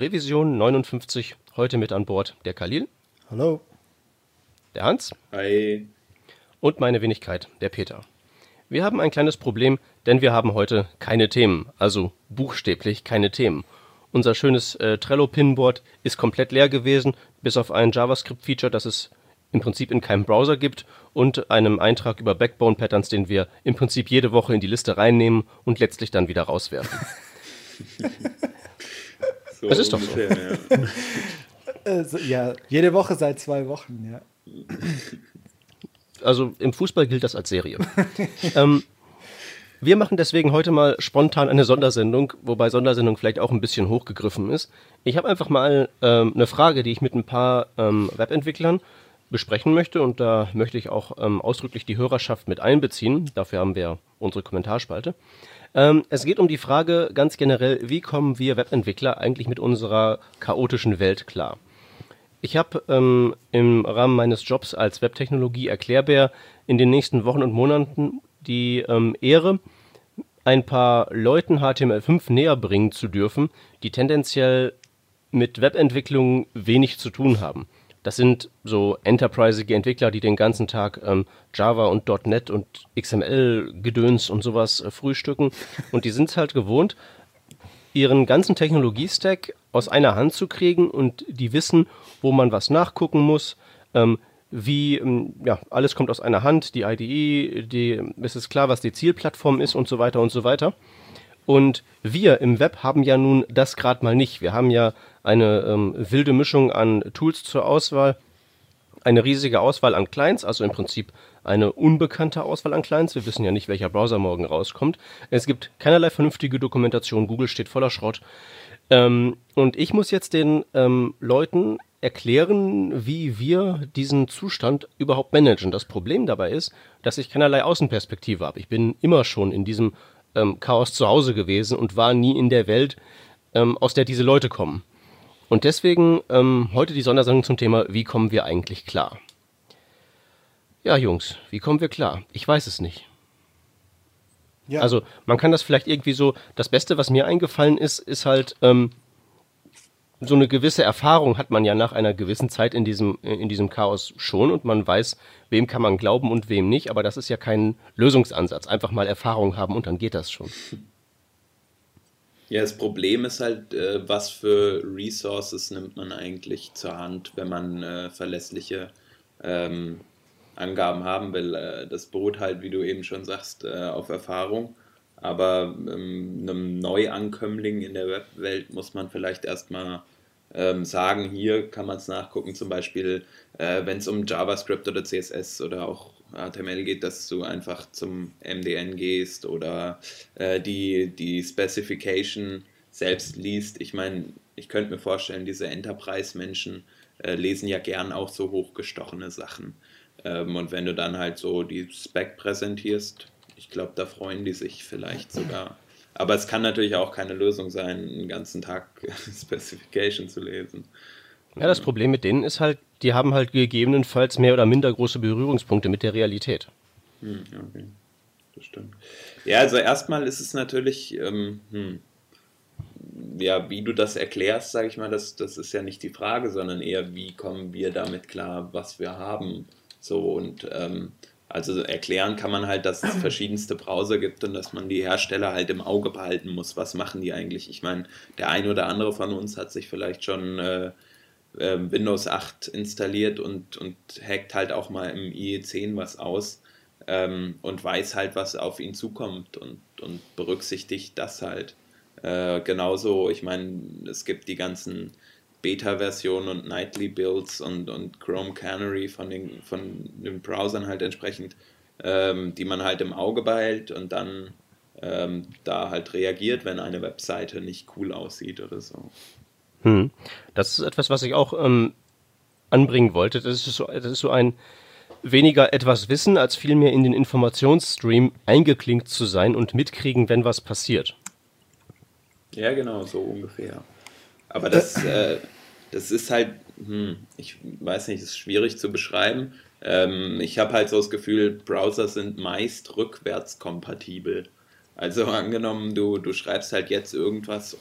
Revision 59, heute mit an Bord der Kalil. Hallo. Der Hans. Hi. Und meine Wenigkeit, der Peter. Wir haben ein kleines Problem, denn wir haben heute keine Themen, also buchstäblich keine Themen. Unser schönes Trello-Pinboard ist komplett leer gewesen, bis auf ein JavaScript-Feature, das es im Prinzip in keinem Browser gibt und einem Eintrag über Backbone-Patterns, den wir im Prinzip jede Woche in die Liste reinnehmen und letztlich dann wieder rauswerfen. So, das ist doch so. Ja. Also, ja, jede Woche seit 2 Wochen, ja. Also im Fußball gilt das als Serie. Wir machen deswegen heute mal spontan eine Sondersendung, wobei Sondersendung vielleicht auch ein bisschen hochgegriffen ist. Ich habe einfach mal eine Frage, die ich mit ein paar Webentwicklern besprechen möchte, und da möchte ich auch ausdrücklich die Hörerschaft mit einbeziehen. Dafür haben wir unsere Kommentarspalte. Es geht um die Frage ganz generell, wie kommen wir Webentwickler eigentlich mit unserer chaotischen Welt klar? Ich habe im Rahmen meines Jobs als Webtechnologie-Erklärbär in den nächsten Wochen und Monaten die Ehre, ein paar Leuten HTML5 näher bringen zu dürfen, die tendenziell mit Webentwicklung wenig zu tun haben. Das sind so enterprisige Entwickler, die den ganzen Tag Java und .NET und XML-Gedöns und sowas frühstücken. Und die sind es halt gewohnt, ihren ganzen Technologie-Stack aus einer Hand zu kriegen, und die wissen, wo man was nachgucken muss, ja, alles kommt aus einer Hand, die IDE, es ist klar, was die Zielplattform ist und so weiter und so weiter. Und wir im Web haben ja nun das gerade mal nicht. Wir haben ja eine wilde Mischung an Tools zur Auswahl, eine riesige Auswahl an Clients, also im Prinzip eine unbekannte Auswahl an Clients. Wir wissen ja nicht, welcher Browser morgen rauskommt. Es gibt keinerlei vernünftige Dokumentation. Google steht voller Schrott. Und ich muss jetzt den Leuten erklären, wie wir diesen Zustand überhaupt managen. Das Problem dabei ist, dass ich keinerlei Außenperspektive habe. Ich bin immer schon in diesem Chaos zu Hause gewesen und war nie in der Welt, aus der diese Leute kommen. Und deswegen heute die Sondersendung zum Thema, wie kommen wir eigentlich klar? Ja, Jungs, wie kommen wir klar? Ich weiß es nicht. Ja. Also man kann das vielleicht irgendwie so, das Beste, was mir eingefallen ist, ist halt, so eine gewisse Erfahrung hat man ja nach einer gewissen Zeit in diesem Chaos schon, und man weiß, wem kann man glauben und wem nicht, aber das ist ja kein Lösungsansatz. Einfach mal Erfahrung haben und dann geht das schon. Ja, das Problem ist halt, was für Resources nimmt man eigentlich zur Hand, wenn man verlässliche Angaben haben will. Das beruht halt, wie du eben schon sagst, auf Erfahrung. Aber einem Neuankömmling in der Webwelt muss man vielleicht erstmal sagen, hier kann man es nachgucken, zum Beispiel, wenn es um JavaScript oder CSS oder auch HTML geht, dass du einfach zum MDN gehst oder die Specification selbst liest. Ich meine, ich könnte mir vorstellen, diese Enterprise-Menschen lesen ja gern auch so hochgestochene Sachen. Und wenn du dann halt so die Spec präsentierst, ich glaube, da freuen die sich vielleicht sogar. Aber es kann natürlich auch keine Lösung sein, einen ganzen Tag Specification zu lesen. Ja, das Problem mit denen ist halt, die haben halt gegebenenfalls mehr oder minder große Berührungspunkte mit der Realität. Okay, das stimmt. Ja, also erstmal ist es natürlich, ja, wie du das erklärst, sage ich mal, das ist ja nicht die Frage, sondern eher, wie kommen wir damit klar, was wir haben. So, und also erklären kann man halt, dass es verschiedenste Browser gibt und dass man die Hersteller halt im Auge behalten muss. Was machen die eigentlich? Ich meine, der ein oder andere von uns hat sich vielleicht schon Windows 8 installiert und hackt halt auch mal im IE 10 was aus und weiß halt, was auf ihn zukommt, und berücksichtigt das halt. Genauso, ich meine, es gibt die ganzen Beta-Version und Nightly Builds und Chrome Canary von den Browsern halt entsprechend, die man halt im Auge behält und dann da halt reagiert, wenn eine Webseite nicht cool aussieht oder so. Das ist etwas, was ich auch anbringen wollte. Das ist so ein weniger etwas wissen, als vielmehr in den Informationsstream eingeklinkt zu sein und mitkriegen, wenn was passiert. Ja, genau, so ungefähr. Aber das ist halt, ich weiß nicht, ist schwierig zu beschreiben. Ich habe halt so das Gefühl, Browser sind meist rückwärtskompatibel. Also angenommen, du schreibst halt jetzt irgendwas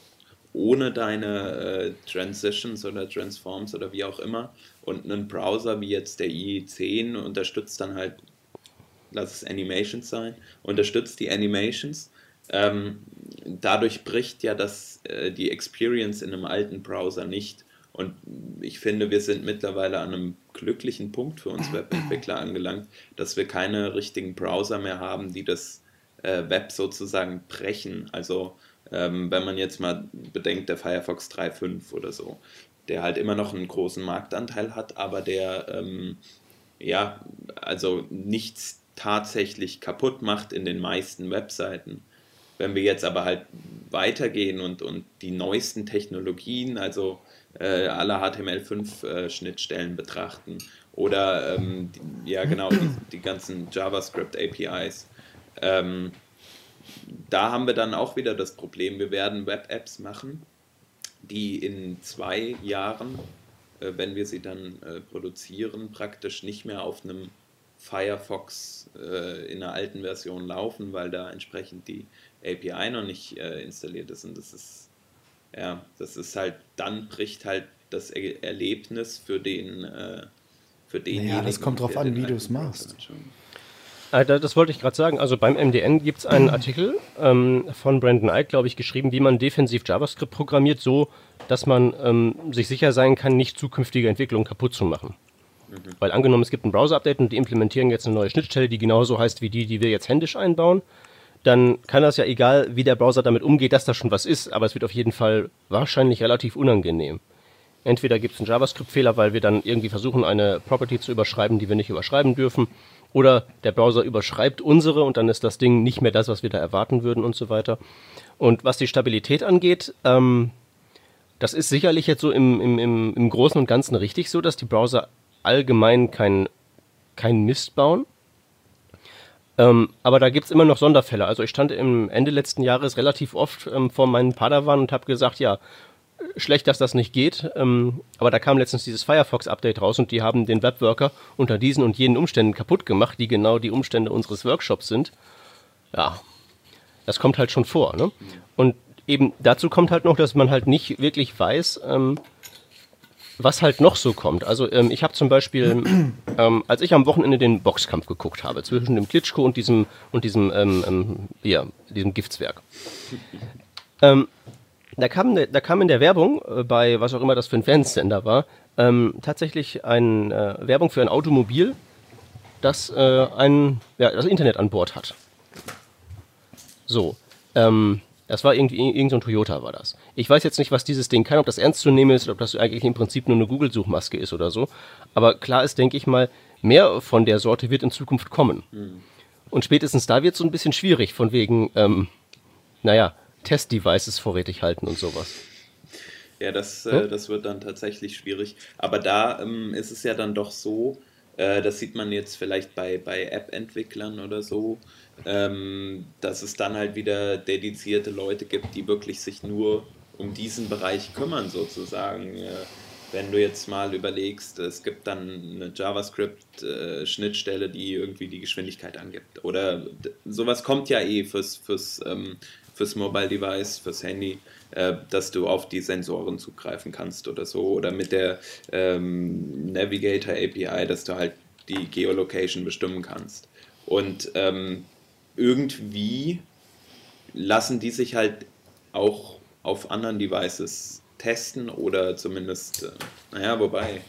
ohne deine Transitions oder Transforms oder wie auch immer. Und ein Browser wie jetzt der IE10 unterstützt dann halt, lass es Animations sein, unterstützt die Animations. Dadurch bricht ja die Experience in einem alten Browser nicht. Und ich finde, wir sind mittlerweile an einem glücklichen Punkt für uns Webentwickler angelangt, dass wir keine richtigen Browser mehr haben, die das Web sozusagen brechen. Also wenn man jetzt mal bedenkt, der Firefox 3.5 oder so, der halt immer noch einen großen Marktanteil hat, aber der ja, also nichts tatsächlich kaputt macht in den meisten Webseiten. Wenn wir jetzt aber halt weitergehen und die neuesten Technologien, also alle HTML5-Schnittstellen betrachten oder ja genau, die ganzen JavaScript-APIs, da haben wir dann auch wieder das Problem, wir werden Web-Apps machen, die in 2 Jahren, wenn wir sie dann produzieren, praktisch nicht mehr auf einem Firefox in der alten Version laufen, weil da entsprechend die API noch nicht installiert ist. Und das ist, ja, das ist halt, dann bricht halt das Erlebnis für den. Ja, das kommt drauf an, wie du es machst. Das wollte ich gerade sagen. Also beim MDN gibt es einen Artikel von Brandon Eich, glaube ich, geschrieben, wie man defensiv JavaScript programmiert, so dass man sich sicher sein kann, nicht zukünftige Entwicklungen kaputt zu machen. Mhm. Weil angenommen, es gibt ein Browser-Update und die implementieren jetzt eine neue Schnittstelle, die genauso heißt wie die, die wir jetzt händisch einbauen, dann kann das ja, egal wie der Browser damit umgeht, dass da schon was ist, aber es wird auf jeden Fall wahrscheinlich relativ unangenehm. Entweder gibt es einen JavaScript-Fehler, weil wir dann irgendwie versuchen, eine Property zu überschreiben, die wir nicht überschreiben dürfen, oder der Browser überschreibt unsere und dann ist das Ding nicht mehr das, was wir da erwarten würden und so weiter. Und was die Stabilität angeht, das ist sicherlich jetzt so im Großen und Ganzen richtig so, dass die Browser allgemein kein Mist bauen. Aber da gibt es immer noch Sonderfälle. Also ich stand im Ende letzten Jahres relativ oft vor meinen Padawan und habe gesagt, ja, schlecht, dass das nicht geht. Aber da kam letztens dieses Firefox-Update raus und die haben den Webworker unter diesen und jenen Umständen kaputt gemacht, die genau die Umstände unseres Workshops sind. Ja, das kommt halt schon vor, ne? Und eben dazu kommt halt noch, dass man halt nicht wirklich weiß, was halt noch so kommt. Also ich habe zum Beispiel, als ich am Wochenende den Boxkampf geguckt habe, zwischen dem Klitschko und diesem Giftswerk, da kam in der Werbung, bei was auch immer das für ein Fernsehsender war, tatsächlich eine Werbung für ein Automobil, das das Internet an Bord hat. So, das war irgendwie so ein Toyota war das. Ich weiß jetzt nicht, was dieses Ding kann, ob das ernst zu nehmen ist oder ob das eigentlich im Prinzip nur eine Google-Suchmaske ist oder so. Aber klar ist, denke ich mal, mehr von der Sorte wird in Zukunft kommen. Mhm. Und spätestens da wird es so ein bisschen schwierig, von wegen, naja, Test-Devices vorrätig halten und sowas. Ja, das wird dann tatsächlich schwierig. Aber da ist es ja dann doch so, das sieht man jetzt vielleicht bei App-Entwicklern oder so, dass es dann halt wieder dedizierte Leute gibt, die wirklich sich nur um diesen Bereich kümmern sozusagen. Wenn du jetzt mal überlegst, es gibt dann eine JavaScript-Schnittstelle, die irgendwie die Geschwindigkeit angibt. Oder sowas kommt ja eh fürs Mobile Device, fürs Handy, dass du auf die Sensoren zugreifen kannst oder so. Oder mit der Navigator API, dass du halt die Geolocation bestimmen kannst. Und irgendwie lassen die sich halt auch auf anderen Devices testen oder zumindest, naja, wobei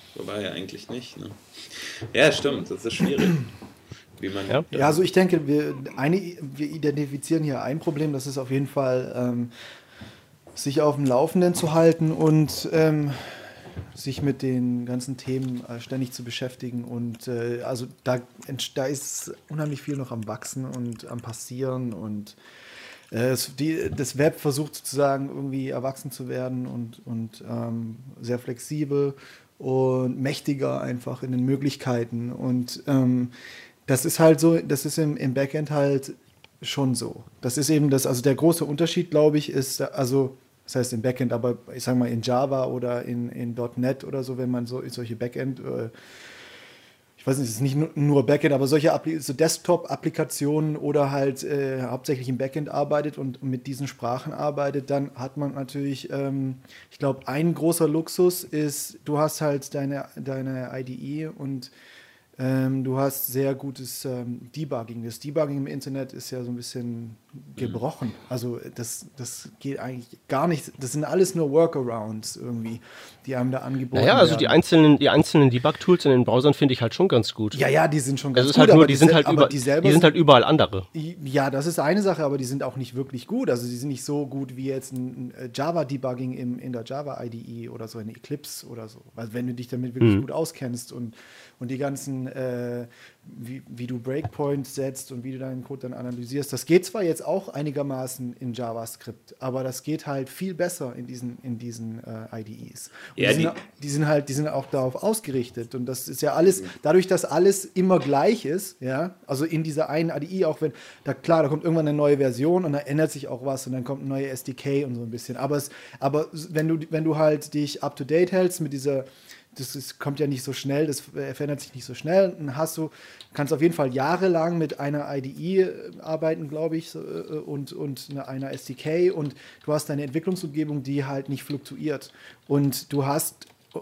eigentlich nicht. Ne? Ja, stimmt, das ist schwierig. Wie man ja, also ich denke, wir identifizieren hier ein Problem, das ist auf jeden Fall, sich auf dem Laufenden zu halten und sich mit den ganzen Themen ständig zu beschäftigen. Und also da ist unheimlich viel noch am Wachsen und am Passieren. Und das Web versucht sozusagen irgendwie erwachsen zu werden und sehr flexibel und mächtiger einfach in den Möglichkeiten. Und das ist halt so, das ist im Backend halt schon so. Das ist eben das, also der große Unterschied, glaube ich, ist, also das heißt im Backend, aber ich sage mal in Java oder in .NET oder so, wenn man solche Backend ich weiß nicht, es ist nicht nur Backend, aber solche so Desktop-Applikationen oder halt hauptsächlich im Backend arbeitet und mit diesen Sprachen arbeitet, dann hat man natürlich, ich glaube, ein großer Luxus ist, du hast halt deine IDE und du hast sehr gutes Debugging. Das Debugging im Internet ist ja so ein bisschen gebrochen. Also das geht eigentlich gar nicht. Das sind alles nur Workarounds irgendwie, die einem da angeboten werden. Ja, naja, also die einzelnen Debug-Tools in den Browsern finde ich halt schon ganz gut. Ja, die sind schon ganz gut. Halt nur, die sind halt überall andere. Ja, das ist eine Sache, aber die sind auch nicht wirklich gut. Also die sind nicht so gut wie jetzt ein Java-Debugging in der Java-IDE oder so in Eclipse oder so. Also wenn du dich damit wirklich gut auskennst und die ganzen, wie du Breakpoint setzt und wie du deinen Code dann analysierst. Das geht zwar jetzt auch einigermaßen in JavaScript, aber das geht halt viel besser in diesen IDEs. Und ja, die sind auch darauf ausgerichtet. Und das ist ja alles, dadurch, dass alles immer gleich ist, ja, also in dieser einen IDE, auch wenn, da kommt irgendwann eine neue Version und da ändert sich auch was und dann kommt eine neue SDK und so ein bisschen. Aber wenn du halt dich up-to-date hältst mit dieser, das kommt ja nicht so schnell, das verändert sich nicht so schnell. Dann kannst auf jeden Fall jahrelang mit einer IDE arbeiten, glaube ich, und einer SDK. Und du hast deine Entwicklungsumgebung, die halt nicht fluktuiert. Und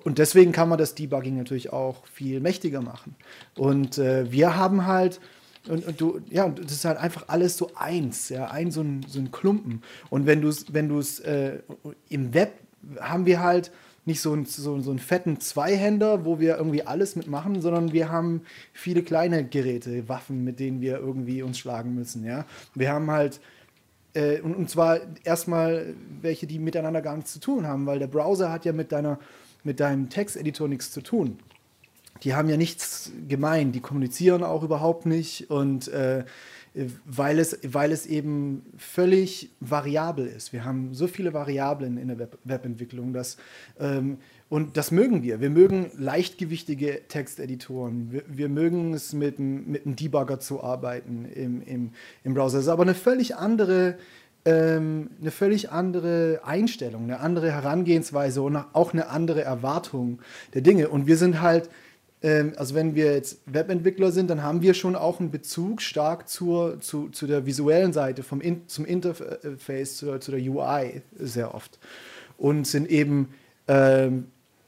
deswegen kann man das Debugging natürlich auch viel mächtiger machen. Und wir haben halt. Und das ist halt einfach alles so eins, ja, so ein Klumpen. Und wenn du es im Web haben wir halt nicht so einen fetten Zweihänder, wo wir irgendwie alles mitmachen, sondern wir haben viele kleine Geräte, Waffen, mit denen wir irgendwie uns schlagen müssen. Ja? Wir haben halt, und zwar erstmal welche, die miteinander gar nichts zu tun haben, weil der Browser hat ja mit deinem Texteditor nichts zu tun. Die haben ja nichts gemein, die kommunizieren auch überhaupt nicht und weil es eben völlig variabel ist. Wir haben so viele Variablen in der Webentwicklung, und das mögen wir. Wir mögen leichtgewichtige Texteditoren. Wir mögen es, mit einem Debugger zu arbeiten im Browser. Das ist aber eine völlig andere Einstellung, eine andere Herangehensweise und auch eine andere Erwartung der Dinge. Und wir sind halt, also wenn wir jetzt Webentwickler sind, dann haben wir schon auch einen Bezug stark zu der visuellen Seite, zum Interface, zu der UI sehr oft. Und sind eben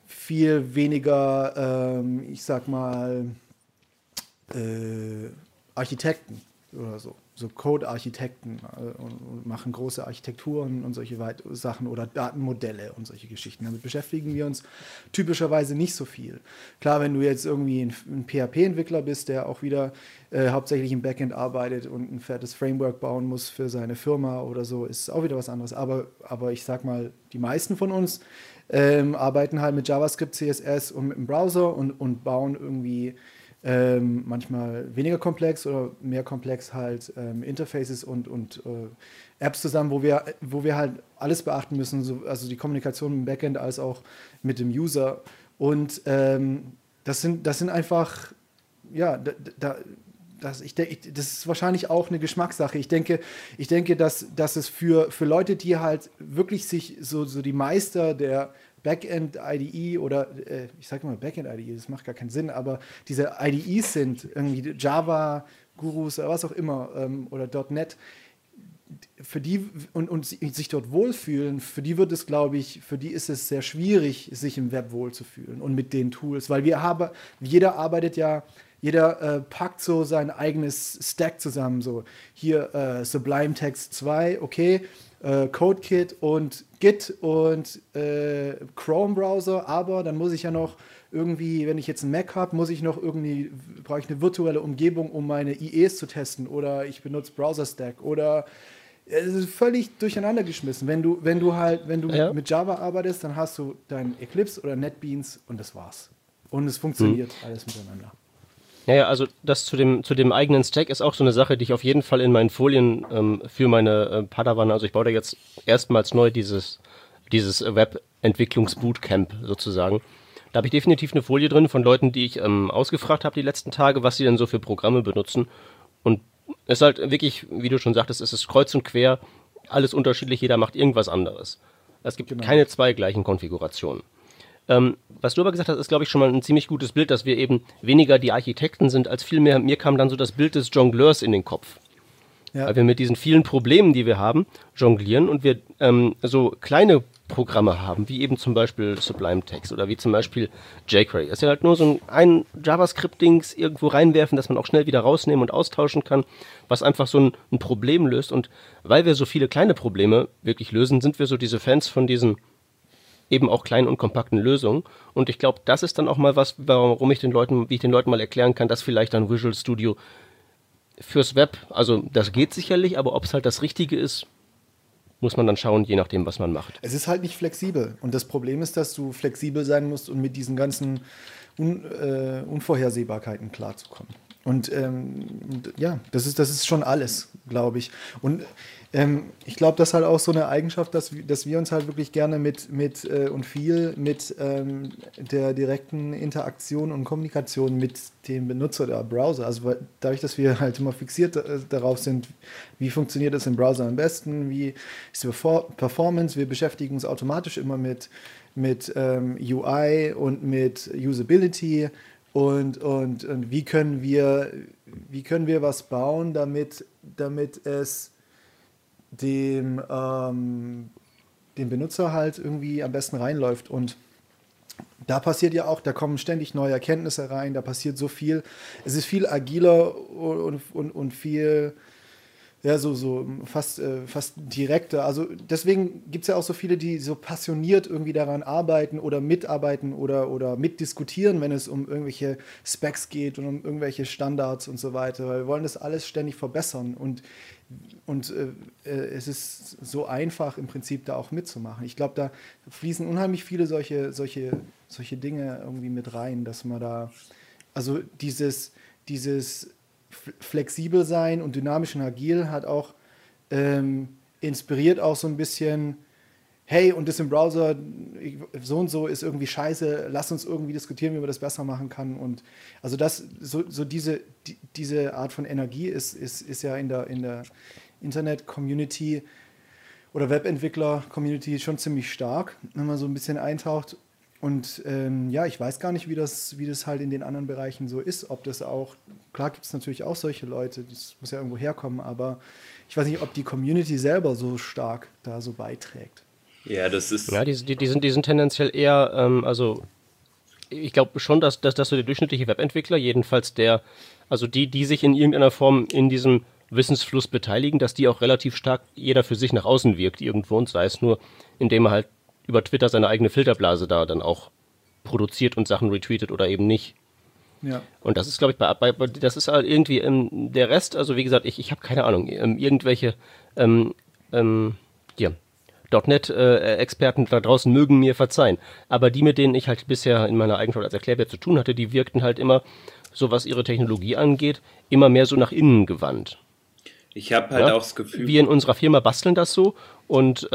viel weniger, ich sag mal, Architekten oder so. So Code-Architekten und machen große Architekturen und solche Sachen oder Datenmodelle und solche Geschichten. Damit beschäftigen wir uns typischerweise nicht so viel. Klar, wenn du jetzt irgendwie ein PHP-Entwickler bist, der auch wieder hauptsächlich im Backend arbeitet und ein fettes Framework bauen muss für seine Firma oder so, ist auch wieder was anderes. Aber ich sag mal, die meisten von uns arbeiten halt mit JavaScript, CSS und mit dem Browser und bauen irgendwie manchmal weniger komplex oder mehr komplex halt Interfaces und Apps zusammen, wo wir halt alles beachten müssen, also die Kommunikation im Backend als auch mit dem User. Und das sind einfach, ja, das ist wahrscheinlich auch eine Geschmackssache. Ich denke, dass es für Leute, die halt wirklich sich so die Meister der Backend-IDE oder, ich sage mal Backend-IDE, das macht gar keinen Sinn, aber diese IDEs sind irgendwie Java-Gurus oder was auch immer oder .NET, für die und sich dort wohlfühlen, für die ist es sehr schwierig, sich im Web wohlzufühlen und mit den Tools, weil jeder packt so sein eigenes Stack zusammen, so hier Sublime Text 2, okay, CodeKit und Git und Chrome-Browser, aber dann muss ich ja noch irgendwie, wenn ich jetzt einen Mac habe, brauche ich eine virtuelle Umgebung, um meine IEs zu testen, oder ich benutze Browser-Stack oder es ist völlig durcheinander geschmissen. Wenn du mit Java arbeitest, dann hast du deinen Eclipse oder NetBeans und das war's. Und es funktioniert alles miteinander. Naja, also das zu dem eigenen Stack ist auch so eine Sache, die ich auf jeden Fall in meinen Folien für meine Padawan, also ich baue da jetzt erstmals neu dieses Web-Entwicklungs-Bootcamp sozusagen. Da habe ich definitiv eine Folie drin von Leuten, die ich ausgefragt habe die letzten Tage, was sie denn so für Programme benutzen. Und es ist halt wirklich, wie du schon sagtest, es ist kreuz und quer, alles unterschiedlich, jeder macht irgendwas anderes. Es gibt keine zwei gleichen Konfigurationen. Was du aber gesagt hast, ist, glaube ich, schon mal ein ziemlich gutes Bild, dass wir eben weniger die Architekten sind, als vielmehr, mir kam dann so das Bild des Jongleurs in den Kopf. Ja. Weil wir mit diesen vielen Problemen, die wir haben, jonglieren und wir so kleine Programme haben, wie eben zum Beispiel Sublime Text oder wie zum Beispiel jQuery. Das ist ja halt nur so ein JavaScript-Dings irgendwo reinwerfen, dass man auch schnell wieder rausnehmen und austauschen kann, was einfach so ein Problem löst. Und weil wir so viele kleine Probleme wirklich lösen, sind wir so diese Fans von diesen eben auch kleinen und kompakten Lösungen. Und ich glaube, das ist dann auch mal was, warum ich den Leuten, wie ich den Leuten mal erklären kann, dass vielleicht dann Visual Studio fürs Web, also das geht sicherlich, aber ob es halt das Richtige ist, muss man dann schauen, je nachdem, was man macht. Es ist halt nicht flexibel. Und das Problem ist, dass du flexibel sein musst, um mit diesen ganzen Unvorhersehbarkeiten klarzukommen. Und ja, das ist schon alles, glaube ich. Und ich glaube, das ist halt auch so eine Eigenschaft, dass wir uns halt wirklich gerne mit der direkten Interaktion und Kommunikation mit dem Benutzer oder Browser, also dadurch, dass wir halt immer fixiert darauf sind, wie funktioniert das im Browser am besten, wie ist die Performance, wir beschäftigen uns automatisch immer mit UI und mit Usability und wie können wir was bauen, damit es dem Benutzer halt irgendwie am besten reinläuft. Und da passiert ja auch, da kommen ständig neue Erkenntnisse rein, da passiert so viel. Es ist viel agiler und viel, ja, so fast direkter. Also deswegen gibt es ja auch so viele, die so passioniert irgendwie daran arbeiten oder mitarbeiten oder mitdiskutieren, wenn es um irgendwelche Specs geht und um irgendwelche Standards und so weiter. Weil wir wollen das alles ständig verbessern und es ist so einfach im Prinzip da auch mitzumachen. Ich glaube, da fließen unheimlich viele solche Dinge irgendwie mit rein, dass man da, also dieses flexibel sein und dynamisch und agil hat auch inspiriert auch so ein bisschen, hey, und das im Browser so und so ist irgendwie scheiße, lass uns irgendwie diskutieren, wie man das besser machen kann. Und also das, so diese Art von Energie ist ja in der Internet-Community oder Webentwickler-Community schon ziemlich stark, wenn man so ein bisschen eintaucht. Und ja, ich weiß gar nicht, wie das halt in den anderen Bereichen so ist, ob das auch, klar gibt es natürlich auch solche Leute, das muss ja irgendwo herkommen, aber ich weiß nicht, ob die Community selber so stark da so beiträgt. Ja, das ist... Ja, die sind tendenziell eher, also ich glaube schon, dass so der durchschnittliche Webentwickler, jedenfalls der, also die sich in irgendeiner Form in diesem Wissensfluss beteiligen, dass die auch relativ stark jeder für sich nach außen wirkt irgendwo und sei es nur, indem er halt über Twitter seine eigene Filterblase da dann auch produziert und Sachen retweetet oder eben nicht. Ja. Und das ist, glaube ich, das ist halt irgendwie der Rest, also wie gesagt, ich habe keine Ahnung, irgendwelche .NET-Experten da draußen mögen mir verzeihen, aber die, mit denen ich halt bisher in meiner Eigenschaft als Erklärbär zu tun hatte, die wirkten halt immer, so was ihre Technologie angeht, immer mehr so nach innen gewandt. Ich habe halt auch das Gefühl... Wir in unserer Firma basteln das so und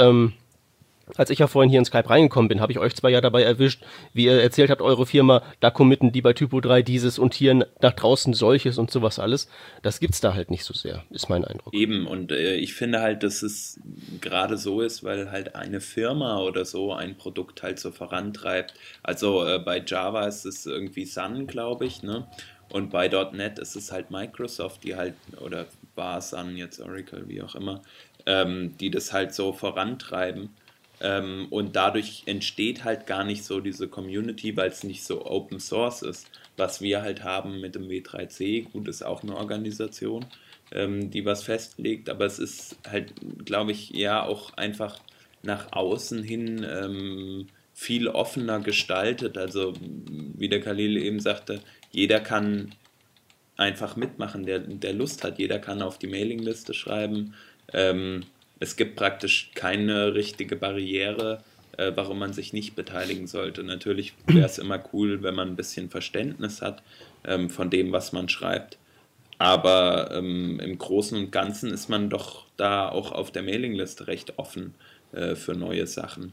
als ich ja vorhin hier in Skype reingekommen bin, habe ich euch 2 ja dabei erwischt, wie ihr erzählt habt, eure Firma, da committen die bei Typo 3 dieses und hier nach draußen solches und sowas alles. Das gibt's da halt nicht so sehr, ist mein Eindruck. Eben, und ich finde halt, dass es gerade so ist, weil halt eine Firma oder so ein Produkt halt so vorantreibt. Also bei Java ist es irgendwie Sun, glaube ich, ne? Und bei .NET ist es halt Microsoft, die halt, oder war Sun, jetzt Oracle, wie auch immer, die das halt so vorantreiben. Und dadurch entsteht halt gar nicht so diese Community, weil es nicht so Open Source ist. Was wir halt haben mit dem W3C, gut, ist auch eine Organisation, die was festlegt, aber es ist halt, glaube ich, ja auch einfach nach außen hin viel offener gestaltet. Also wie der Kalil eben sagte, jeder kann einfach mitmachen, der Lust hat, jeder kann auf die Mailingliste schreiben, es gibt praktisch keine richtige Barriere, warum man sich nicht beteiligen sollte. Natürlich wäre es immer cool, wenn man ein bisschen Verständnis hat von dem, was man schreibt. Aber im Großen und Ganzen ist man doch da auch auf der Mailingliste recht offen für neue Sachen.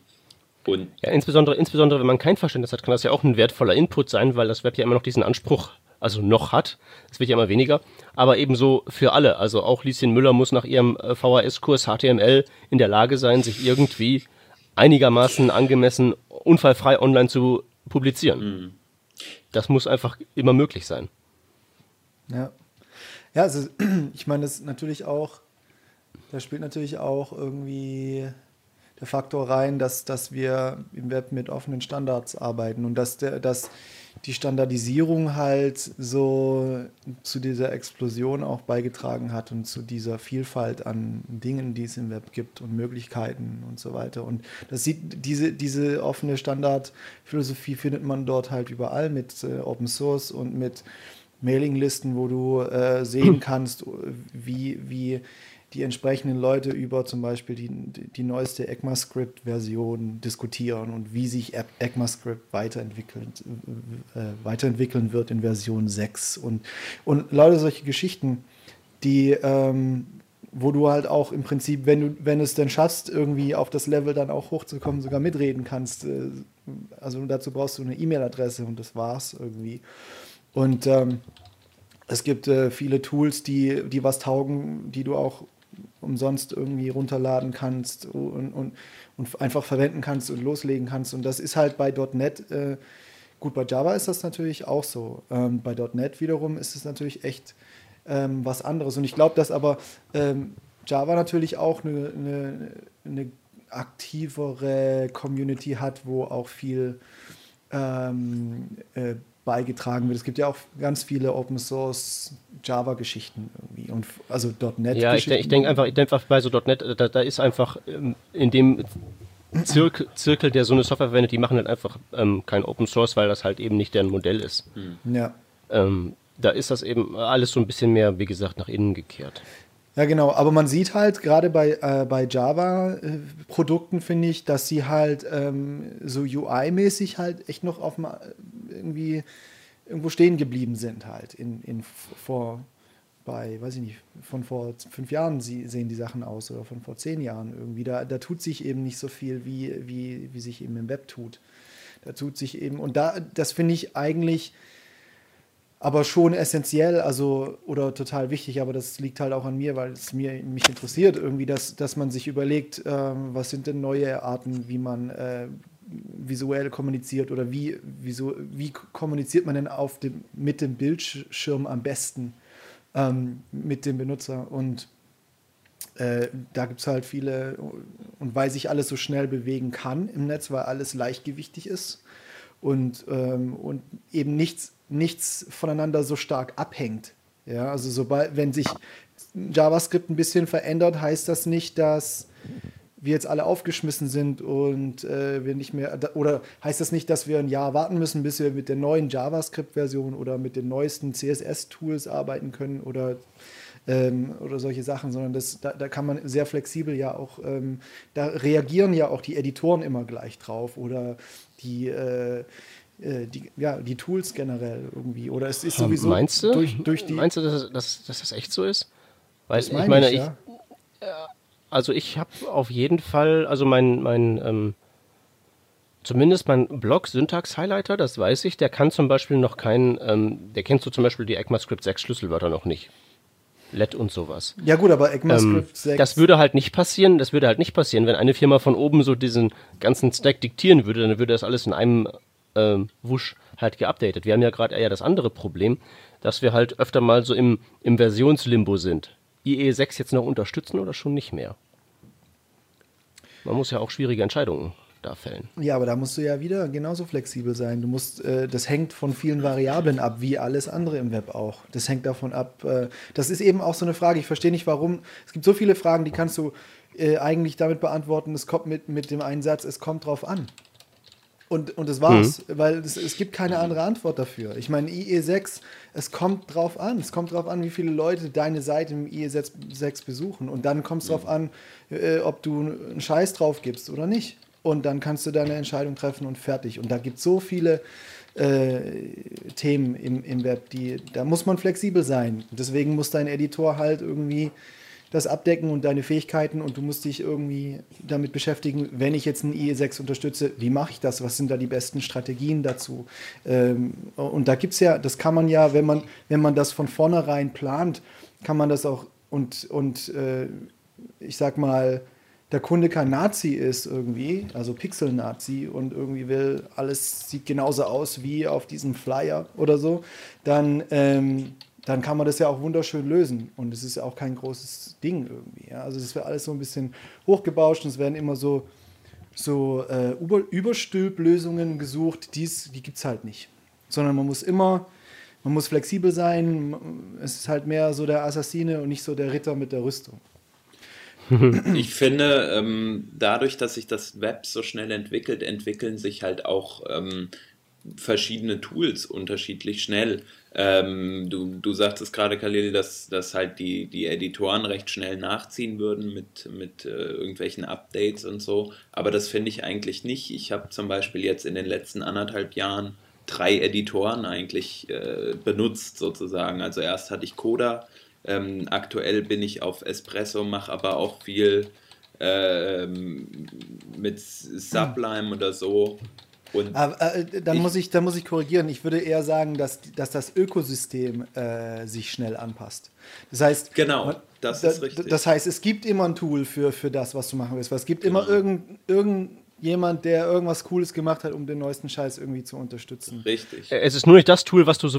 Und ja, insbesondere wenn man kein Verständnis hat, kann das ja auch ein wertvoller Input sein, weil das Web ja immer noch diesen Anspruch hat. Also noch hat, es wird ja immer weniger, aber ebenso für alle. Also auch Lieschen Müller muss nach ihrem VHS-Kurs HTML in der Lage sein, sich irgendwie einigermaßen angemessen, unfallfrei online zu publizieren. Mhm. Das muss einfach immer möglich sein. Ja. Ja, also ich meine, das ist natürlich auch, da spielt natürlich auch irgendwie der Faktor rein, dass wir im Web mit offenen Standards arbeiten und dass die Standardisierung halt so zu dieser Explosion auch beigetragen hat und zu dieser Vielfalt an Dingen, die es im Web gibt und Möglichkeiten und so weiter. Und das sieht diese offene Standardphilosophie findet man dort halt überall mit Open Source und mit Mailinglisten, wo du sehen kannst, wie die entsprechenden Leute über zum Beispiel die neueste ECMAScript-Version diskutieren und wie sich ECMAScript weiterentwickeln wird in Version 6. Und Leute, solche Geschichten, die, wo du halt auch im Prinzip, wenn du es denn schaffst, irgendwie auf das Level dann auch hochzukommen, sogar mitreden kannst. Also dazu brauchst du eine E-Mail-Adresse und das war's irgendwie. Und es gibt viele Tools, die was taugen, die du auch umsonst irgendwie runterladen kannst und einfach verwenden kannst und loslegen kannst. Und das ist halt bei .NET, gut, bei Java ist das natürlich auch so. Bei .NET wiederum ist es natürlich echt was anderes. Und ich glaube, dass aber Java natürlich auch eine aktivere Community hat, wo auch viel beigetragen wird. Es gibt ja auch ganz viele Open-Source-Java-Geschichten irgendwie und also .NET-Geschichten. Ja, ich denke einfach bei so .NET, da ist einfach in dem Zirkel, der so eine Software verwendet, die machen halt einfach kein Open-Source, weil das halt eben nicht deren Modell ist. Mhm. Ja. Da ist das eben alles so ein bisschen mehr, wie gesagt, nach innen gekehrt. Ja, genau. Aber man sieht halt gerade bei Java-Produkten, finde ich, dass sie halt so UI-mäßig halt echt noch auf irgendwie irgendwo stehen geblieben sind halt weiß ich nicht, von vor 5 Jahren sehen die Sachen aus oder von vor 10 Jahren irgendwie. Da tut sich eben nicht so viel, wie sich eben im Web tut. Da tut sich eben, und das finde ich eigentlich aber schon essentiell, also oder total wichtig, aber das liegt halt auch an mir, weil es mich interessiert irgendwie, dass man sich überlegt, was sind denn neue Arten, wie man visuell kommuniziert oder wie kommuniziert man denn mit dem Bildschirm am besten mit dem Benutzer, und da gibt es halt viele, und weil sich alles so schnell bewegen kann im Netz, weil alles leichtgewichtig ist und eben nichts voneinander so stark abhängt. Ja, also wenn sich JavaScript ein bisschen verändert, heißt das nicht, dass wir jetzt alle aufgeschmissen sind und wir nicht mehr, oder heißt das nicht, dass wir ein Jahr warten müssen, bis wir mit der neuen JavaScript-Version oder mit den neuesten CSS-Tools arbeiten können oder solche Sachen, sondern da kann man sehr flexibel ja auch, da reagieren ja auch die Editoren immer gleich drauf oder die Tools generell irgendwie, oder es ist sowieso durch die... Meinst du, dass das echt so ist? Weil das also ich habe auf jeden Fall, also zumindest mein Blog Syntax-Highlighter, das weiß ich, der kann zum Beispiel noch keinen, der kennt so zum Beispiel die ECMAScript 6 Schlüsselwörter noch nicht. Let und sowas. Ja gut, aber ECMAScript 6... Das würde halt nicht passieren, wenn eine Firma von oben so diesen ganzen Stack diktieren würde, dann würde das alles in einem Wusch halt geupdatet. Wir haben ja gerade eher das andere Problem, dass wir halt öfter mal so im Versionslimbo sind. IE6 jetzt noch unterstützen oder schon nicht mehr? Man muss ja auch schwierige Entscheidungen da fällen. Ja, aber da musst du ja wieder genauso flexibel sein. Du musst, das hängt von vielen Variablen ab, wie alles andere im Web auch. Das hängt davon ab, das ist eben auch so eine Frage, ich verstehe nicht, warum, es gibt so viele Fragen, die kannst du eigentlich damit beantworten, es kommt mit dem einen Satz, es kommt drauf an. Und das war's, weil es gibt keine andere Antwort dafür. Ich meine, IE6, es kommt drauf an. Es kommt drauf an, wie viele Leute deine Seite im IE6 besuchen. Und dann kommt es drauf an, ob du einen Scheiß drauf gibst oder nicht. Und dann kannst du deine Entscheidung treffen und fertig. Und da gibt es so viele Themen im Web, da muss man flexibel sein. Deswegen muss dein Editor halt irgendwie das abdecken und deine Fähigkeiten, und du musst dich irgendwie damit beschäftigen, wenn ich jetzt einen IE6 unterstütze, wie mache ich das, was sind da die besten Strategien dazu? Und da gibt es ja, das kann man ja, wenn man das von vornherein plant, kann man das auch, und ich sag mal, der Kunde kein Nazi ist irgendwie, also Pixel-Nazi und irgendwie will, alles sieht genauso aus wie auf diesem Flyer oder so, dann kann man das ja auch wunderschön lösen. Und es ist ja auch kein großes Ding irgendwie. Ja? Also das wäre alles so ein bisschen hochgebauscht und es werden immer so Überstülplösungen gesucht, die gibt es halt nicht. Sondern man muss flexibel sein, es ist halt mehr so der Assassine und nicht so der Ritter mit der Rüstung. Ich finde, dadurch, dass sich das Web so schnell entwickelt, entwickeln sich halt auch verschiedene Tools unterschiedlich schnell. Du sagtest gerade, Kalil, dass halt die Editoren recht schnell nachziehen würden mit irgendwelchen Updates und so, aber das finde ich eigentlich nicht. Ich habe zum Beispiel jetzt in den letzten 1,5 Jahren 3 Editoren eigentlich benutzt sozusagen. Also erst hatte ich Coda, aktuell bin ich auf Espresso, mache aber auch viel mit Sublime oder so. Und muss ich korrigieren. Ich würde eher sagen, dass das Ökosystem sich schnell anpasst. Das heißt, genau, das ist richtig. Das heißt, es gibt immer ein Tool für das, was du machen willst. Es gibt immer irgendjemand, der irgendwas Cooles gemacht hat, um den neuesten Scheiß irgendwie zu unterstützen. Richtig. Es ist nur nicht das Tool, was du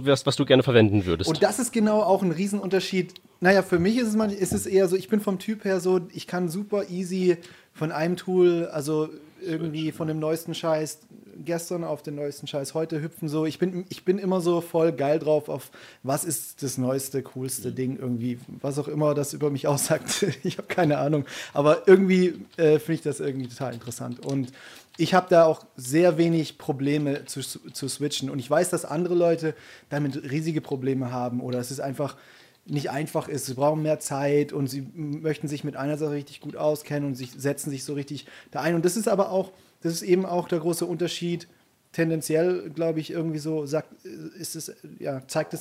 gerne verwenden würdest. Und das ist genau auch ein Riesenunterschied. Naja, für mich ist es eher so, ich bin vom Typ her so, ich kann super easy von einem Tool, also irgendwie von dem neuesten Scheiß gestern auf den neuesten Scheiß heute hüpfen, so. Ich bin immer so voll geil drauf auf, was ist das neueste, coolste Ding irgendwie, was auch immer das über mich aussagt. Ich habe keine Ahnung, aber irgendwie finde ich das irgendwie total interessant und ich habe da auch sehr wenig Probleme zu switchen und ich weiß, dass andere Leute damit riesige Probleme haben oder es ist einfach nicht einfach ist, sie brauchen mehr Zeit und sie möchten sich mit einer Sache richtig gut auskennen und setzen sich so richtig da ein. Und das ist aber auch, das ist eben auch der große Unterschied, tendenziell, glaube ich, irgendwie so, zeigt es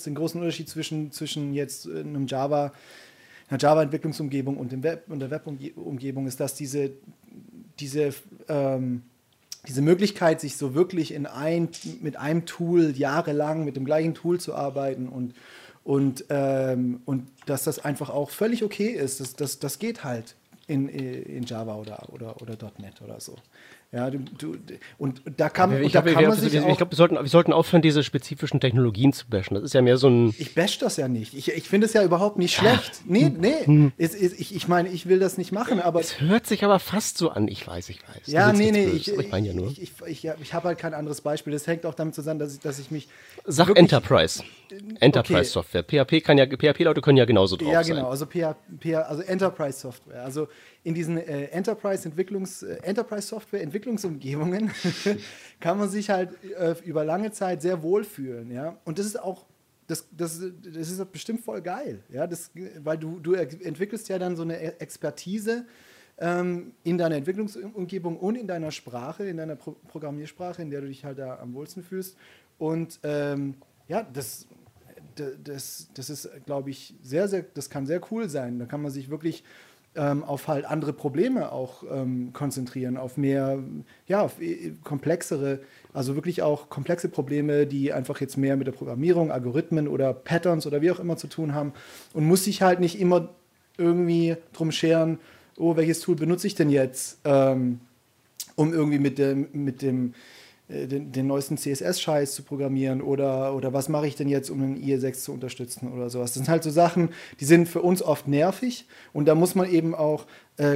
den großen Unterschied zwischen jetzt einer Java-Entwicklungsumgebung und dem Web und der Web-Umgebung, ist, dass diese Möglichkeit, sich so wirklich mit einem Tool jahrelang mit dem gleichen Tool zu arbeiten und dass das einfach auch völlig okay ist. Das geht halt in Java oder .NET oder so. Ja, ich glaube, wir sollten aufhören, diese spezifischen Technologien zu bashen. Das ist ja mehr so ein... Ich bash das ja nicht. Ich finde es ja überhaupt nicht schlecht. Nee. Ich meine, ich will das nicht machen, aber... Es hört sich aber fast so an. Ich weiß. Ja, Ich habe halt kein anderes Beispiel. Das hängt auch damit zusammen, dass ich mich... Sag Enterprise. Enterprise-Software. Okay. PHP-Leute können ja genauso drauf sein. Ja, genau. Also Enterprise-Software. Also in diesen Enterprise-Software-Entwicklungsumgebungen kann man sich halt über lange Zeit sehr wohlfühlen, ja. Und das ist auch, das ist bestimmt voll geil, ja. Weil du entwickelst ja dann so eine Expertise in deiner Entwicklungsumgebung und in deiner Sprache, in deiner Programmiersprache, in der du dich halt da am wohlsten fühlst. Und das ist, glaube ich, sehr, sehr, das kann sehr cool sein. Da kann man sich wirklich auf halt andere Probleme auch konzentrieren, auf mehr, ja, auf komplexere, also wirklich auch komplexe Probleme, die einfach jetzt mehr mit der Programmierung, Algorithmen oder Patterns oder wie auch immer zu tun haben und muss sich halt nicht immer irgendwie drum scheren, oh, welches Tool benutze ich denn jetzt, um irgendwie mit dem den neuesten CSS-Scheiß zu programmieren oder was mache ich denn jetzt, um den IE6 zu unterstützen oder sowas. Das sind halt so Sachen, die sind für uns oft nervig und da muss man eben auch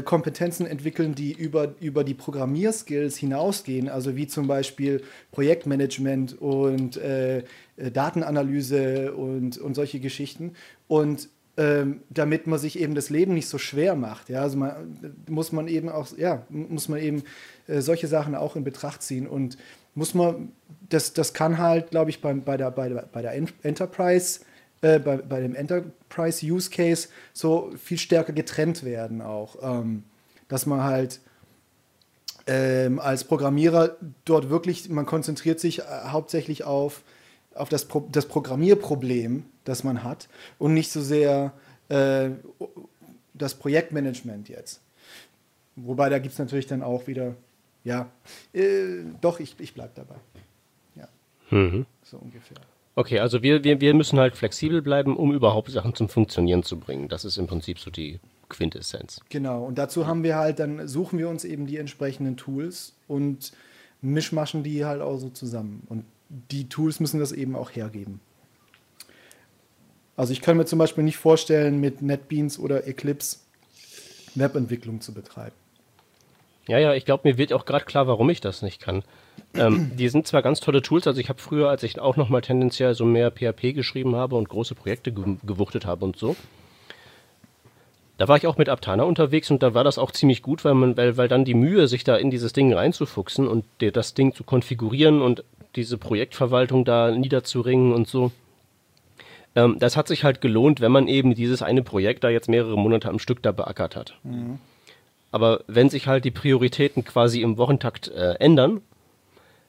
Kompetenzen entwickeln, die über die Programmierskills hinausgehen, also wie zum Beispiel Projektmanagement und Datenanalyse und solche Geschichten und damit man sich eben das Leben nicht so schwer macht. Ja? Also muss man eben solche Sachen auch in Betracht ziehen und das kann halt, glaube ich, bei dem Enterprise-Use-Case so viel stärker getrennt werden auch, dass man halt als Programmierer dort wirklich, man konzentriert sich hauptsächlich auf das Programmierproblem, das man hat und nicht so sehr das Projektmanagement jetzt. Wobei, da gibt es natürlich dann auch wieder, ja, doch, ich bleibe dabei. Ja, so ungefähr. Okay, also wir müssen halt flexibel bleiben, um überhaupt Sachen zum Funktionieren zu bringen. Das ist im Prinzip so die Quintessenz. Genau, und dazu haben wir halt, dann suchen wir uns eben die entsprechenden Tools und mischmaschen die halt auch so zusammen. Und die Tools müssen das eben auch hergeben. Also ich kann mir zum Beispiel nicht vorstellen, mit NetBeans oder Eclipse Webentwicklung zu betreiben. Ja, ja, ich glaube, mir wird auch gerade klar, warum ich das nicht kann. Die sind zwar ganz tolle Tools, also ich habe früher, als ich auch nochmal tendenziell so mehr PHP geschrieben habe und große Projekte gewuchtet habe und so, da war ich auch mit Aptana unterwegs und da war das auch ziemlich gut, weil dann die Mühe, sich da in dieses Ding reinzufuchsen und das Ding zu konfigurieren und diese Projektverwaltung da niederzuringen und so, das hat sich halt gelohnt, wenn man eben dieses eine Projekt da jetzt mehrere Monate am Stück da beackert hat. Mhm. Aber wenn sich halt die Prioritäten quasi im Wochentakt ändern,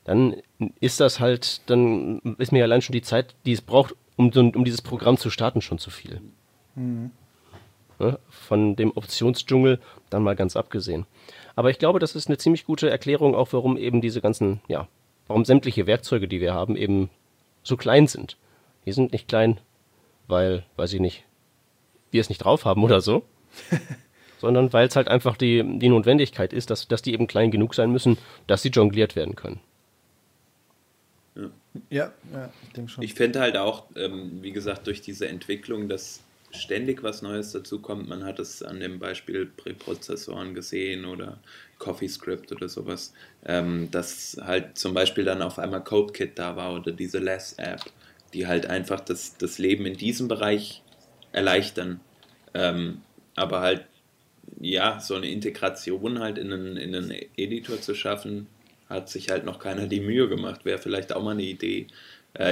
dann ist mir allein schon die Zeit, die es braucht, um dieses Programm zu starten, schon zu viel. Mhm. Von dem Optionsdschungel dann mal ganz abgesehen. Aber ich glaube, das ist eine ziemlich gute Erklärung auch, warum eben diese ganzen, ja, warum sämtliche Werkzeuge, die wir haben, eben so klein sind. Die sind nicht klein, weil, weiß ich nicht, wir es nicht drauf haben oder so, sondern weil es halt einfach die Notwendigkeit ist, dass die eben klein genug sein müssen, dass sie jongliert werden können. Ja, ja, ich denke schon. Ich finde halt auch, wie gesagt, durch diese Entwicklung, dass ständig was Neues dazu kommt. Man hat es an dem Beispiel Präprozessoren gesehen oder CoffeeScript oder sowas, dass halt zum Beispiel dann auf einmal CodeKit da war oder diese Less-App, die halt einfach das Leben in diesem Bereich erleichtern. Aber halt, ja, so eine Integration halt in einen Editor zu schaffen, hat sich halt noch keiner die Mühe gemacht. Wäre vielleicht auch mal eine Idee.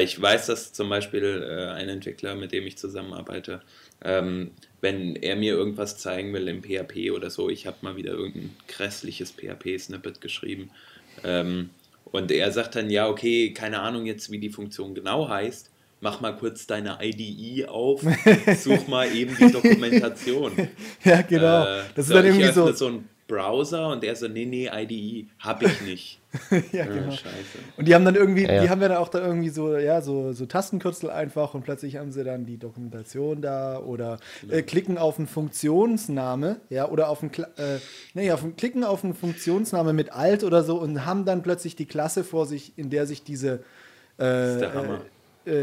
Ich weiß, dass zum Beispiel ein Entwickler, mit dem ich zusammenarbeite, wenn er mir irgendwas zeigen will im PHP oder so, ich habe mal wieder irgendein grässliches PHP-Snippet geschrieben, und er sagt dann, ja, okay, keine Ahnung jetzt, wie die Funktion genau heißt, mach mal kurz deine IDE auf, such mal eben die Dokumentation. Ja, genau. Das ist dann irgendwie so ein Browser, und er so, nee, IDE habe ich nicht. Ja, genau. Scheiße. Und die haben dann irgendwie, ja. Die haben ja dann auch da irgendwie so, ja, so Tastenkürzel einfach, und plötzlich haben sie dann die Dokumentation da, oder klicken auf einen Funktionsname, ja, oder klicken auf einen Funktionsname mit Alt oder so, und haben dann plötzlich die Klasse vor sich, in der sich diese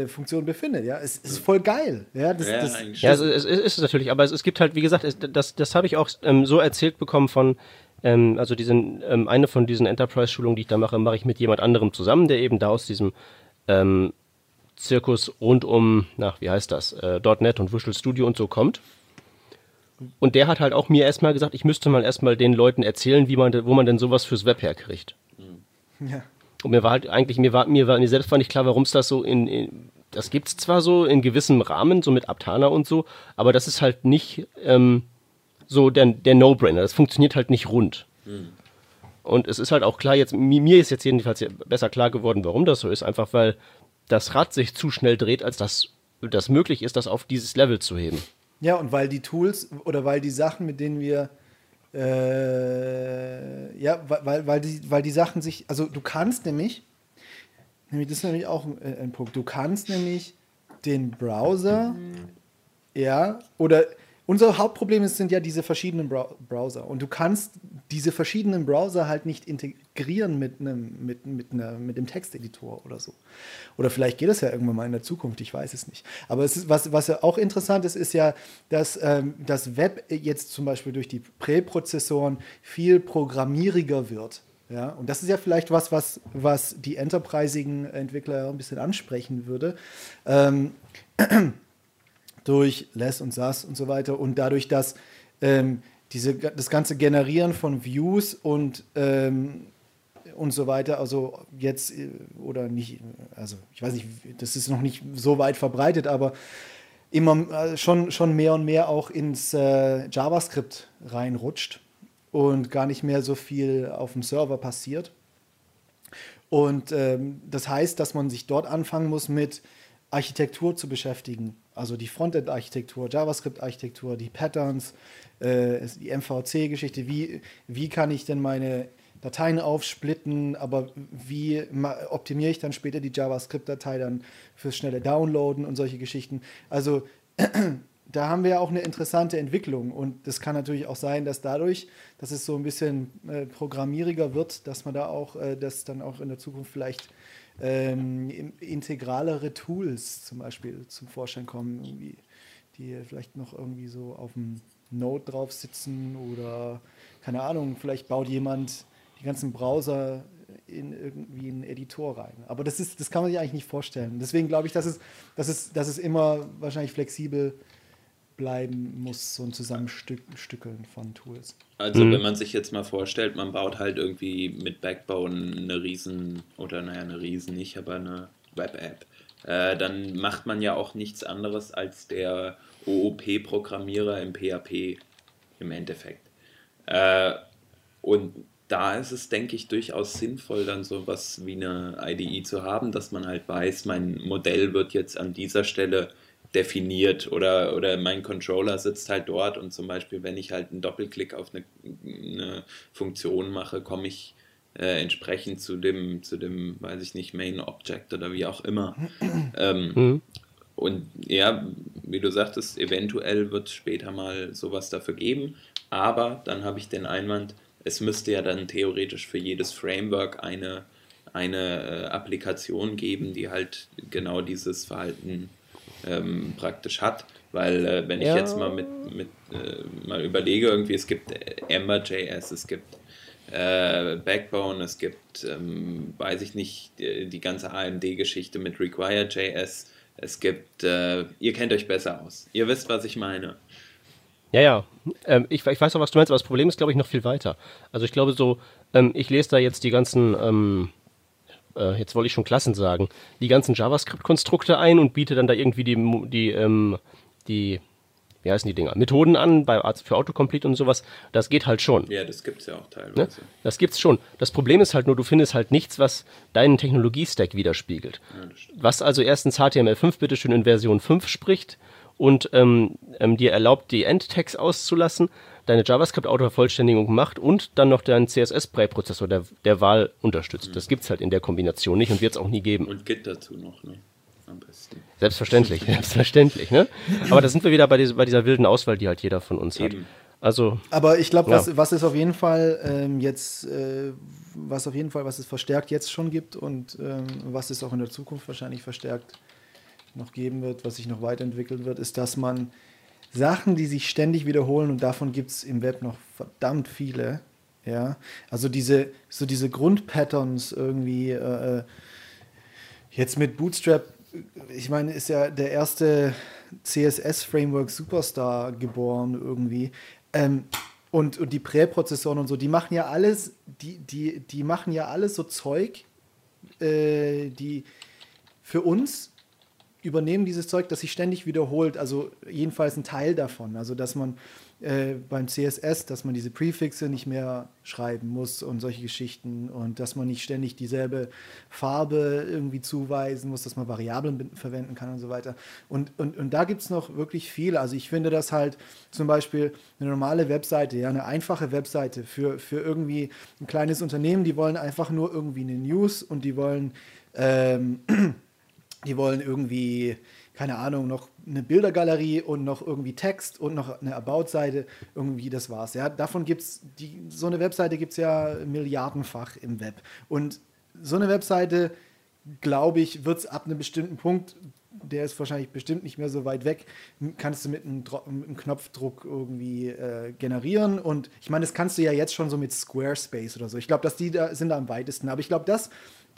Funktion befindet, ja. Es ist voll geil. Ja, es ist es natürlich, aber es gibt halt, wie gesagt, das habe ich auch so erzählt bekommen von, also eine von diesen Enterprise-Schulungen, die ich da mache, mache ich mit jemand anderem zusammen, der eben da aus diesem Zirkus rund um, wie heißt das, .NET und Visual Studio und so kommt. Und der hat halt auch mir erstmal gesagt, ich müsste mal erstmal den Leuten erzählen, wo man denn sowas fürs Web herkriegt. Ja. Und mir war halt eigentlich, mir selbst war nicht klar, warum es das so das gibt es zwar so in gewissem Rahmen, so mit Aptana und so, aber das ist halt nicht so der No-Brainer. Das funktioniert halt nicht rund. Mhm. Und es ist halt auch klar, mir ist jetzt jedenfalls besser klar geworden, warum das so ist, einfach weil das Rad sich zu schnell dreht, als dass das möglich ist, das auf dieses Level zu heben. Ja, und weil die Tools oder weil die Sachen, mit denen wir weil die Sachen sich, also du kannst nämlich das ist nämlich auch ein Punkt, du kannst nämlich den Browser, ja, oder unser Hauptproblem sind ja diese verschiedenen Browser, und du kannst diese verschiedenen Browser halt nicht integrieren mit dem Texteditor oder so. Oder vielleicht geht es ja irgendwann mal in der Zukunft, ich weiß es nicht. Aber es ist, was ja auch interessant ist, ist ja, dass das Web jetzt zum Beispiel durch die Präprozessoren viel programmieriger wird. Ja? Und das ist ja vielleicht was die enterprisigen Entwickler ein bisschen ansprechen würde. Durch Less und SAS und so weiter, und dadurch, dass das ganze Generieren von Views und so weiter, also jetzt oder nicht, also ich weiß nicht, das ist noch nicht so weit verbreitet, aber immer schon mehr und mehr auch ins JavaScript reinrutscht und gar nicht mehr so viel auf dem Server passiert. Und das heißt, dass man sich dort anfangen muss, mit Architektur zu beschäftigen, also die Frontend-Architektur, JavaScript-Architektur, die Patterns, die MVC-Geschichte, wie kann ich denn meine Dateien aufsplitten, aber wie optimiere ich dann später die JavaScript-Datei dann fürs schnelle Downloaden und solche Geschichten. Also da haben wir ja auch eine interessante Entwicklung. Und das kann natürlich auch sein, dass dadurch, dass es so ein bisschen programmieriger wird, dass man da auch, dass dann auch in der Zukunft vielleicht integralere Tools zum Beispiel zum Vorschein kommen, irgendwie, die vielleicht noch irgendwie so auf dem Node drauf sitzen oder keine Ahnung, vielleicht baut jemand die ganzen Browser in irgendwie einen Editor rein. Aber das kann man sich eigentlich nicht vorstellen. Deswegen glaube ich, dass es immer wahrscheinlich flexibel bleiben muss, so ein Zusammenstückeln von Tools. Also wenn man sich jetzt mal vorstellt, man baut halt irgendwie mit Backbone eine eine Web-App, dann macht man ja auch nichts anderes als der OOP-Programmierer im PHP im Endeffekt. Und da ist es, denke ich, durchaus sinnvoll, dann sowas wie eine IDE zu haben, dass man halt weiß, mein Modell wird jetzt an dieser Stelle definiert oder mein Controller sitzt halt dort und zum Beispiel, wenn ich halt einen Doppelklick auf eine Funktion mache, komme ich entsprechend zu dem, weiß ich nicht, Main Object oder wie auch immer. Und ja, wie du sagtest, eventuell wird es später mal sowas dafür geben, aber dann habe ich den Einwand, es müsste ja dann theoretisch für jedes Framework eine Applikation geben, die halt genau dieses Verhalten praktisch hat, weil wenn ich jetzt mal mal überlege, irgendwie es gibt Ember.js, es gibt Backbone, es gibt, weiß ich nicht, die ganze AMD-Geschichte mit Require.js, es gibt, ihr kennt euch besser aus, ihr wisst, was ich meine. Ja, ich weiß auch, was du meinst, aber das Problem ist, glaube ich, noch viel weiter. Also ich glaube so, ich lese da jetzt die ganzen, jetzt wollte ich schon Klassen sagen, die ganzen JavaScript-Konstrukte ein und biete dann da irgendwie die wie heißen die Dinger, Methoden an für Autocomplete und sowas. Das geht halt schon. Ja, das gibt's ja auch teilweise. Ne? Das gibt's schon. Das Problem ist halt nur, du findest halt nichts, was deinen Technologie-Stack widerspiegelt. Ja, das stimmt. Was also erstens HTML5 bitteschön in Version 5 spricht und dir erlaubt, die End-Tags auszulassen, deine JavaScript-Autovervollständigung macht und dann noch deinen CSS-Präprozessor der Wahl unterstützt. Das gibt's halt in der Kombination nicht und wird's auch nie geben. Und Git dazu noch, ne? Am besten. Selbstverständlich, selbstverständlich, ne? Aber da sind wir wieder bei dieser wilden Auswahl, die halt jeder von uns hat. Also, aber ich glaube, was es auf jeden Fall was es verstärkt jetzt schon gibt und was es auch in der Zukunft wahrscheinlich verstärkt noch geben wird, was sich noch weiterentwickeln wird, ist, dass man Sachen, die sich ständig wiederholen, und davon gibt es im Web noch verdammt viele, ja, also diese Grundpatterns irgendwie, jetzt mit Bootstrap, ich meine, ist ja der erste CSS-Framework Superstar geboren irgendwie, und die Präprozessoren und so, die machen ja alles, die machen ja alles so Zeug, die für uns übernehmen dieses Zeug, das sich ständig wiederholt, also jedenfalls ein Teil davon, also dass man beim CSS, dass man diese Präfixe nicht mehr schreiben muss und solche Geschichten und dass man nicht ständig dieselbe Farbe irgendwie zuweisen muss, dass man Variablen verwenden kann und so weiter. Und da gibt es noch wirklich viel. Also ich finde das halt zum Beispiel eine normale Webseite, ja, eine einfache Webseite für irgendwie ein kleines Unternehmen, die wollen einfach nur irgendwie eine News und die wollen irgendwie, keine Ahnung, noch eine Bildergalerie und noch irgendwie Text und noch eine About-Seite, irgendwie das war's. Ja, davon gibt's, so eine Webseite gibt es ja milliardenfach im Web. Und so eine Webseite, glaube ich, wird es ab einem bestimmten Punkt, der ist wahrscheinlich bestimmt nicht mehr so weit weg, kannst du mit einem Knopfdruck irgendwie generieren. Und ich meine, das kannst du ja jetzt schon so mit Squarespace oder so. Ich glaube, dass sind da am weitesten. Aber ich glaube,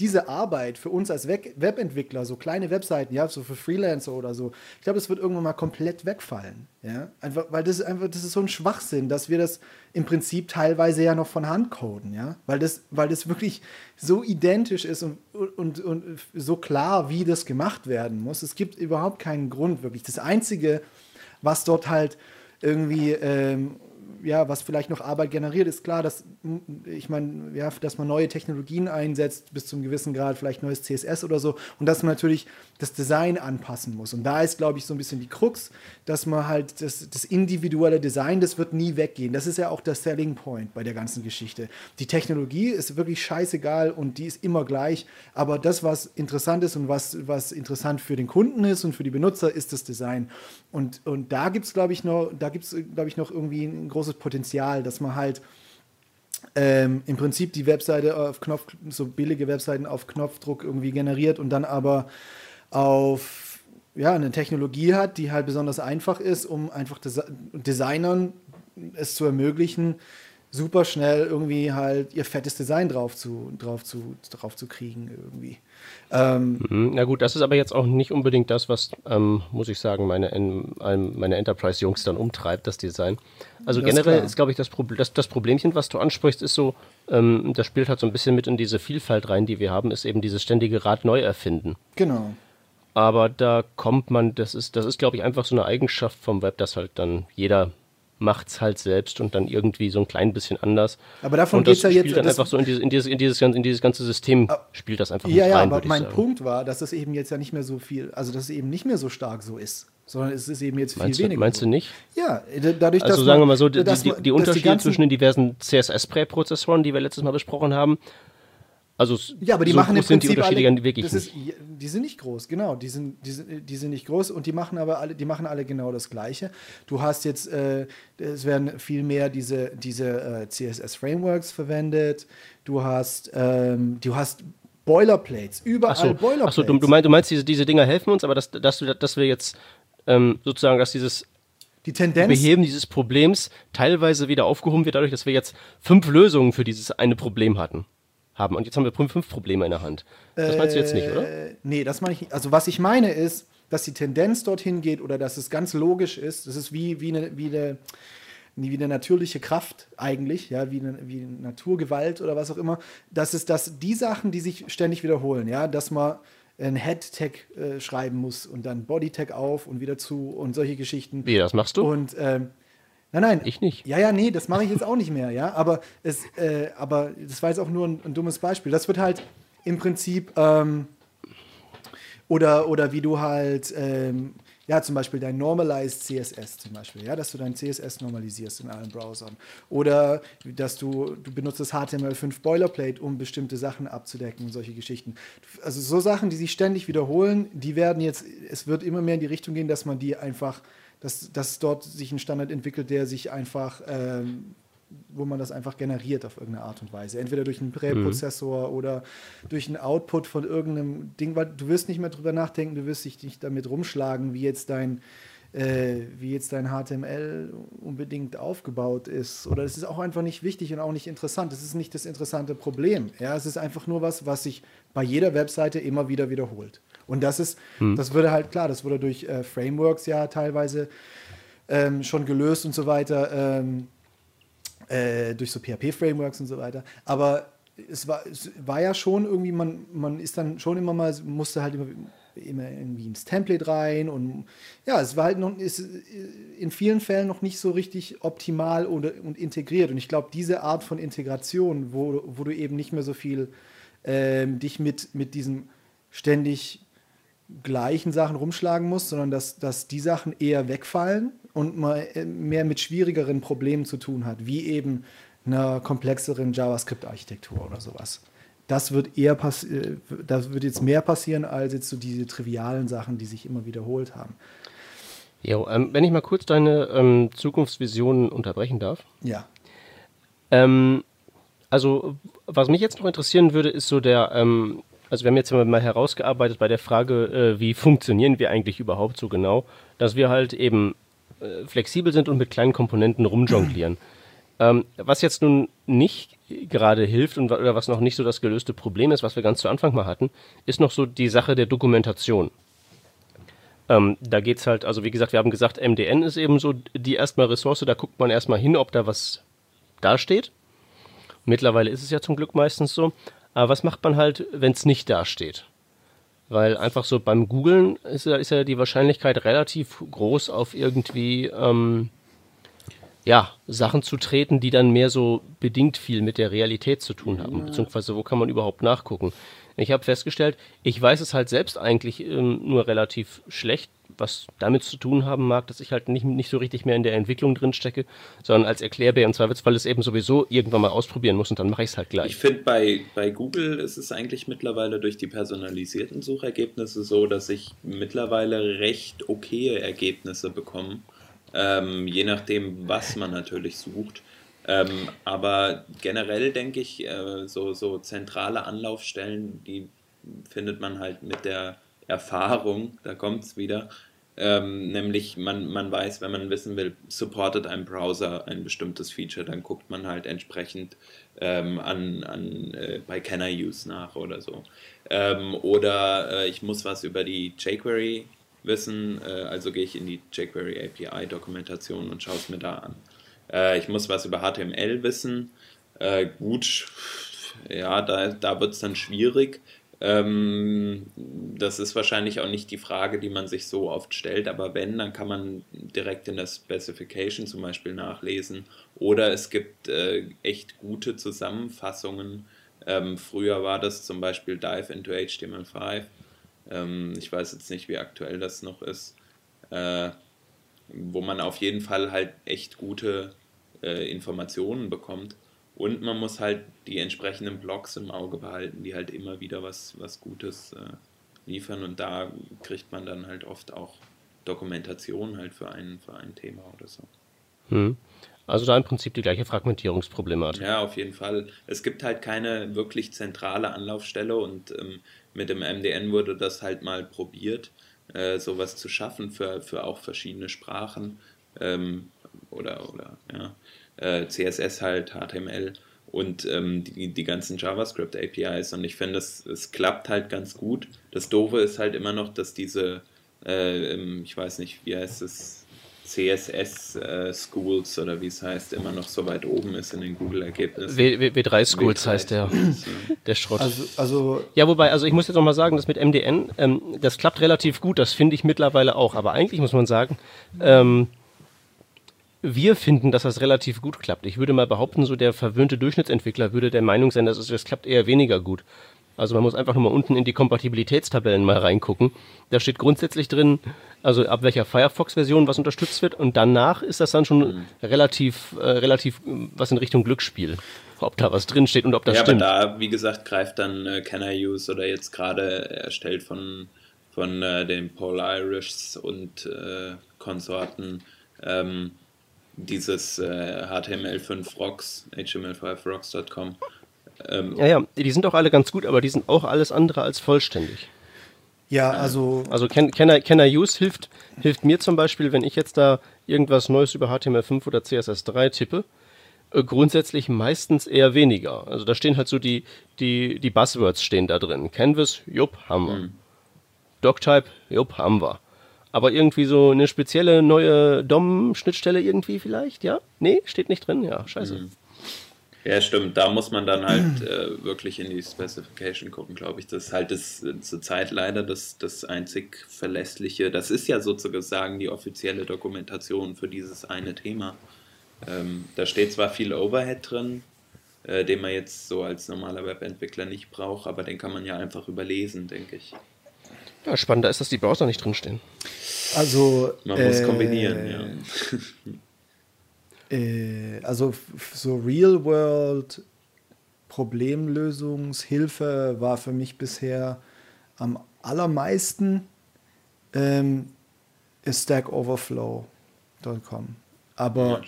diese Arbeit für uns als Webentwickler, so kleine Webseiten, ja, so für Freelancer oder so, ich glaube, das wird irgendwann mal komplett wegfallen. Ja? Einfach, weil das ist so ein Schwachsinn, dass wir das im Prinzip teilweise ja noch von Hand coden, ja? Weil das wirklich so identisch ist und so klar, wie das gemacht werden muss. Es gibt überhaupt keinen Grund, wirklich. Das Einzige, was dort halt irgendwie ja, was vielleicht noch Arbeit generiert, ist klar, dass, ich meine, ja, dass man neue Technologien einsetzt, bis zu einem gewissen Grad vielleicht neues CSS oder so, und dass man natürlich das Design anpassen muss. Und da ist, glaube ich, so ein bisschen die Krux, dass man halt das individuelle Design, das wird nie weggehen. Das ist ja auch der Selling Point bei der ganzen Geschichte. Die Technologie ist wirklich scheißegal und die ist immer gleich, aber das, was interessant ist und was interessant für den Kunden ist und für die Benutzer, ist das Design. Und da gibt es, glaube ich, noch irgendwie ein großes Potenzial, dass man halt im Prinzip die Webseite auf Knopf, so billige Webseiten auf Knopfdruck irgendwie generiert und dann aber auf ja, eine Technologie hat, die halt besonders einfach ist, um einfach Designern es zu ermöglichen, super schnell irgendwie halt ihr fettes Design drauf zu kriegen irgendwie. Na gut, das ist aber jetzt auch nicht unbedingt das, was, muss ich sagen, meine Enterprise-Jungs dann umtreibt, das Design. Also das generell ist, glaube ich, das Problemchen, was du ansprichst, ist so, das spielt halt so ein bisschen mit in diese Vielfalt rein, die wir haben, ist eben dieses ständige Rad neu erfinden. Genau. Aber da kommt man, das ist, glaube ich, einfach so eine Eigenschaft vom Web, dass halt dann jeder macht es halt selbst und dann irgendwie so ein klein bisschen anders. Aber davon geht es ja jetzt... Dann das einfach so in dieses ganze System spielt das einfach mit rein, aber mein Punkt war, dass das eben jetzt ja nicht mehr so viel, also dass es eben nicht mehr so stark so ist, sondern es ist eben jetzt viel weniger. Meinst du nicht? Ja, dadurch, dass... Also sagen wir mal so, die Unterschiede zwischen den diversen CSS-Präprozessoren, die wir letztes Mal besprochen haben, also ja, aber die so machen im Prinzip die Unterschiede alle, wirklich nicht. Die sind nicht groß, genau. Die sind nicht groß und die machen alle genau das Gleiche. Du hast jetzt, es werden viel mehr diese CSS-Frameworks verwendet. Du hast Boilerplates, überall Boilerplates. Achso, du meinst, diese Dinger helfen uns, aber dass wir jetzt sozusagen, dass dieses die Tendenz Beheben dieses Problems teilweise wieder aufgehoben wird, dadurch, dass wir jetzt 5 Lösungen für dieses eine Problem haben. Und jetzt haben wir 5 Probleme in der Hand. Das meinst du jetzt nicht, oder? Nee, das meine ich nicht. Also was ich meine ist, dass die Tendenz dorthin geht oder dass es ganz logisch ist. Das ist wie eine natürliche Kraft eigentlich, ja, wie eine Naturgewalt oder was auch immer. Das ist, dass die Sachen, die sich ständig wiederholen, ja, dass man ein Head-Tag schreiben muss und dann Body-Tag auf und wieder zu und solche Geschichten. Wie, das machst du? Und Nein. Ich nicht. Ja, nee, das mache ich jetzt auch nicht mehr, ja. Aber das war jetzt auch nur ein dummes Beispiel. Das wird halt im Prinzip oder wie du halt zum Beispiel dein Normalized CSS zum Beispiel, ja, dass du dein CSS normalisierst in allen Browsern. Oder dass du benutzt das HTML5 Boilerplate, um bestimmte Sachen abzudecken und solche Geschichten. Also so Sachen, die sich ständig wiederholen, es wird immer mehr in die Richtung gehen, dass man die einfach dass dort sich ein Standard entwickelt, der sich einfach, wo man das einfach generiert auf irgendeine Art und Weise. Entweder durch einen Präprozessor oder durch einen Output von irgendeinem Ding, weil du wirst nicht mehr drüber nachdenken, du wirst dich nicht damit rumschlagen, wie jetzt dein HTML unbedingt aufgebaut ist. Oder es ist auch einfach nicht wichtig und auch nicht interessant. Das ist nicht das interessante Problem. Ja, es ist einfach nur was sich bei jeder Webseite immer wieder wiederholt. Und das würde halt klar, das wurde durch Frameworks ja teilweise schon gelöst und so weiter, durch so PHP-Frameworks und so weiter. Aber es war ja schon irgendwie, man ist dann schon immer mal, musste halt immer irgendwie ins Template rein und ja, es war halt ist in vielen Fällen noch nicht so richtig optimal und integriert. Und ich glaube, diese Art von Integration, wo du eben nicht mehr so viel dich mit diesem ständig gleichen Sachen rumschlagen muss, sondern dass die Sachen eher wegfallen und man mehr mit schwierigeren Problemen zu tun hat, wie eben einer komplexeren JavaScript-Architektur oder sowas. Das wird jetzt mehr passieren, als jetzt so diese trivialen Sachen, die sich immer wiederholt haben. Jo, wenn ich mal kurz deine Zukunftsvisionen unterbrechen darf. Ja. Also, was mich jetzt noch interessieren würde, ist so der... Also wir haben jetzt mal herausgearbeitet bei der Frage, wie funktionieren wir eigentlich überhaupt so genau, dass wir halt eben flexibel sind und mit kleinen Komponenten rumjonglieren. Was jetzt nun nicht gerade hilft oder was noch nicht so das gelöste Problem ist, was wir ganz zu Anfang mal hatten, ist noch so die Sache der Dokumentation. Da geht es halt, also wie gesagt, wir haben gesagt, MDN ist eben so die erstmal Ressource, da guckt man erstmal hin, ob da was dasteht. Mittlerweile ist es ja zum Glück meistens so. Aber was macht man halt, wenn es nicht dasteht? Weil einfach so beim Googlen ist ja die Wahrscheinlichkeit relativ groß auf irgendwie ja, Sachen zu treten, die dann mehr so bedingt viel mit der Realität zu tun haben, beziehungsweise wo kann man überhaupt nachgucken. Ich habe festgestellt, ich weiß es halt selbst eigentlich nur relativ schlecht, was damit zu tun haben mag, dass ich halt nicht so richtig mehr in der Entwicklung drin stecke, sondern als Erklärbär im Zweifelsfall es eben sowieso irgendwann mal ausprobieren muss und dann mache ich es halt gleich. Ich finde, bei Google ist es eigentlich mittlerweile durch die personalisierten Suchergebnisse so, dass ich mittlerweile recht okaye Ergebnisse bekomme, je nachdem, was man natürlich sucht. Aber generell denke ich, so zentrale Anlaufstellen, die findet man halt mit der Erfahrung, da kommt es wieder, nämlich man weiß, wenn man wissen will, supportet ein Browser ein bestimmtes Feature, dann guckt man halt entsprechend bei Can I Use nach oder so. Oder ich muss was über die jQuery wissen, also gehe ich in die jQuery API Dokumentation und schaue es mir da an. Ich muss was über HTML wissen, gut, ja, da wird es dann schwierig. Das ist wahrscheinlich auch nicht die Frage, die man sich so oft stellt, aber wenn, dann kann man direkt in der Specification zum Beispiel nachlesen. Oder es gibt echt gute Zusammenfassungen. Früher war das zum Beispiel Dive into HTML5. Ich weiß jetzt nicht, wie aktuell das noch ist. Wo man auf jeden Fall halt echt gute Informationen bekommt. Und man muss halt die entsprechenden Blogs im Auge behalten, die halt immer wieder was Gutes liefern. Und da kriegt man dann halt oft auch Dokumentation halt für ein Thema oder so. Also da im Prinzip die gleiche Fragmentierungsproblematik. Ja, auf jeden Fall. Es gibt halt keine wirklich zentrale Anlaufstelle und mit dem MDN wurde das halt mal probiert, sowas zu schaffen für auch verschiedene Sprachen oder ja, CSS halt, HTML und die ganzen JavaScript-APIs und ich finde, es klappt halt ganz gut. Das Doofe ist halt immer noch, dass diese, ich weiß nicht, wie heißt es, CSS-Schools oder wie es heißt, immer noch so weit oben ist in den Google-Ergebnissen. W3-Schools heißt der Schrott. Ja, wobei, also ich muss jetzt noch mal sagen, das mit MDN, das klappt relativ gut, das finde ich mittlerweile auch, aber eigentlich muss man sagen, wir finden, dass das relativ gut klappt. Ich würde mal behaupten, so der verwöhnte Durchschnittsentwickler würde der Meinung sein, dass das klappt eher weniger gut. Also man muss einfach nur mal unten in die Kompatibilitätstabellen mal reingucken. Da steht grundsätzlich drin, also ab welcher Firefox-Version was unterstützt wird und danach ist das dann schon relativ was in Richtung Glücksspiel. Ob da was drin steht und ob das stimmt. Ja, aber da, wie gesagt, greift dann Can I Use oder jetzt gerade erstellt von den Paul Irishs und Konsorten dieses HTML5Rocks, HTML5Rocks.com. Die sind auch alle ganz gut, aber die sind auch alles andere als vollständig. Ja, also... Also Can I Use hilft mir zum Beispiel, wenn ich jetzt da irgendwas Neues über HTML5 oder CSS3 tippe, grundsätzlich meistens eher weniger. Also da stehen halt so die Buzzwords stehen da drin. Canvas, jupp, haben wir. Doctype, jupp, haben wir. Aber irgendwie so eine spezielle neue DOM-Schnittstelle irgendwie vielleicht, ja? Nee, steht nicht drin, ja, scheiße. Ja, stimmt, da muss man dann halt wirklich in die Specification gucken, glaube ich. Das ist halt zurzeit leider das einzig verlässliche, das ist ja sozusagen die offizielle Dokumentation für dieses eine Thema. Da steht zwar viel Overhead drin, den man jetzt so als normaler Webentwickler nicht braucht, aber den kann man ja einfach überlesen, denke ich. Ja, spannender ist, dass die Browser nicht drinstehen. Also, man muss kombinieren, ja. Also so Real-World Problemlösungshilfe war für mich bisher am allermeisten StackOverflow.com. Aber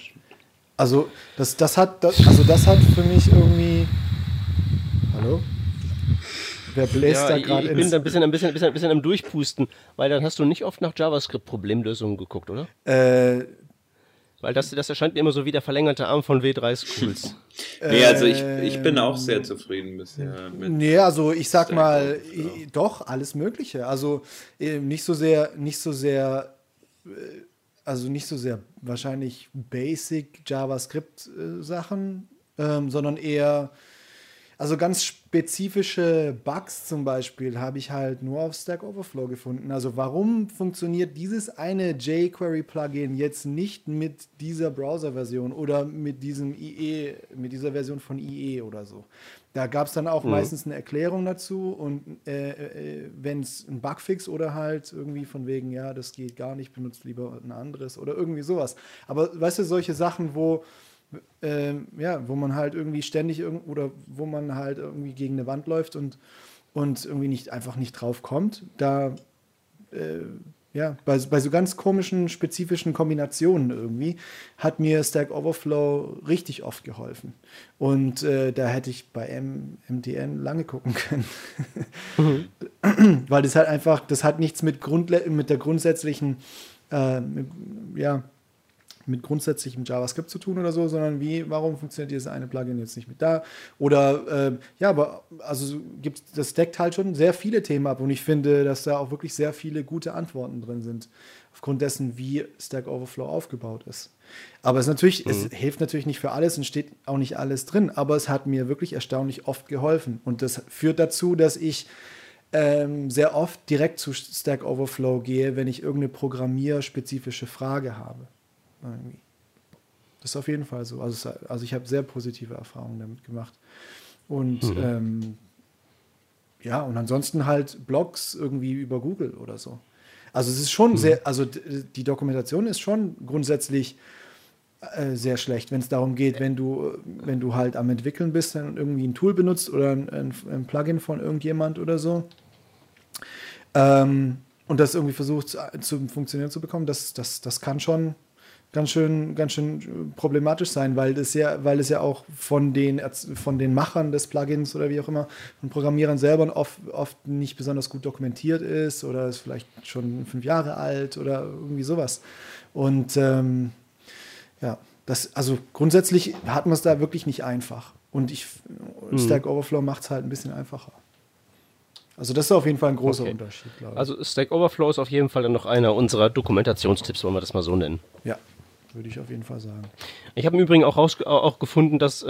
also das hat für mich irgendwie... Hallo? Wer bläst ja, da gerade ins... Ich bin da ein bisschen am Durchpusten, weil dann hast du nicht oft nach JavaScript-Problemlösungen geguckt, oder? Weil das erscheint mir immer so wie der verlängerte Arm von W3-Schools. Nee, also ich bin auch sehr zufrieden bisher. Nee, also ich sag mal, doch, alles Mögliche. Also nicht so sehr wahrscheinlich Basic JavaScript-Sachen, sondern eher... Also ganz spezifische Bugs zum Beispiel habe ich halt nur auf Stack Overflow gefunden. Also warum funktioniert dieses eine jQuery-Plugin jetzt nicht mit dieser Browser-Version oder mit diesem IE, mit dieser Version von IE oder so? Da gab es dann auch meistens eine Erklärung dazu und wenn es ein Bugfix oder halt irgendwie von wegen, ja, das geht gar nicht, benutzt lieber ein anderes oder irgendwie sowas. Aber weißt du, solche Sachen, wo ja, wo man halt irgendwie ständig oder wo man halt irgendwie gegen eine Wand läuft und irgendwie nicht, einfach nicht drauf kommt, da ja, bei so ganz komischen, spezifischen Kombinationen irgendwie hat mir Stack Overflow richtig oft geholfen. Und da hätte ich bei MDN lange gucken können. Weil das halt einfach, das hat nichts mit, mit grundsätzlichem JavaScript zu tun oder so, sondern wie, warum funktioniert dieses eine Plugin jetzt nicht mit da? Oder, ja, aber also das deckt halt schon sehr viele Themen ab und ich finde, dass da auch wirklich sehr viele gute Antworten drin sind, aufgrund dessen, wie Stack Overflow aufgebaut ist. Aber es, natürlich, es hilft natürlich nicht für alles und steht auch nicht alles drin, aber es hat mir wirklich erstaunlich oft geholfen und das führt dazu, dass ich sehr oft direkt zu Stack Overflow gehe, wenn ich irgendeine programmierspezifische Frage habe. Irgendwie. Das ist auf jeden Fall so. Also ich habe sehr positive Erfahrungen damit gemacht. Und ja, und ansonsten halt Blogs irgendwie über Google oder so. Also es ist schon sehr, also die Dokumentation ist schon grundsätzlich sehr schlecht, wenn es darum geht, wenn du halt am Entwickeln bist und irgendwie ein Tool benutzt oder ein Plugin von irgendjemand oder so. Und das irgendwie versucht zum Funktionieren zu bekommen, das kann schon ganz schön problematisch sein, weil es ja auch von den Machern des Plugins oder wie auch immer, von Programmierern selber oft nicht besonders gut dokumentiert ist oder ist vielleicht schon 5 Jahre alt oder irgendwie sowas. Und ja, das, also grundsätzlich hat man es da wirklich nicht einfach. Und Stack Overflow macht es halt ein bisschen einfacher. Also das ist auf jeden Fall ein großer Unterschied, glaube ich. Also Stack Overflow ist auf jeden Fall dann noch einer unserer Dokumentationstipps, wollen wir das mal so nennen. Ja. Würde ich auf jeden Fall sagen. Ich habe im Übrigen auch gefunden, dass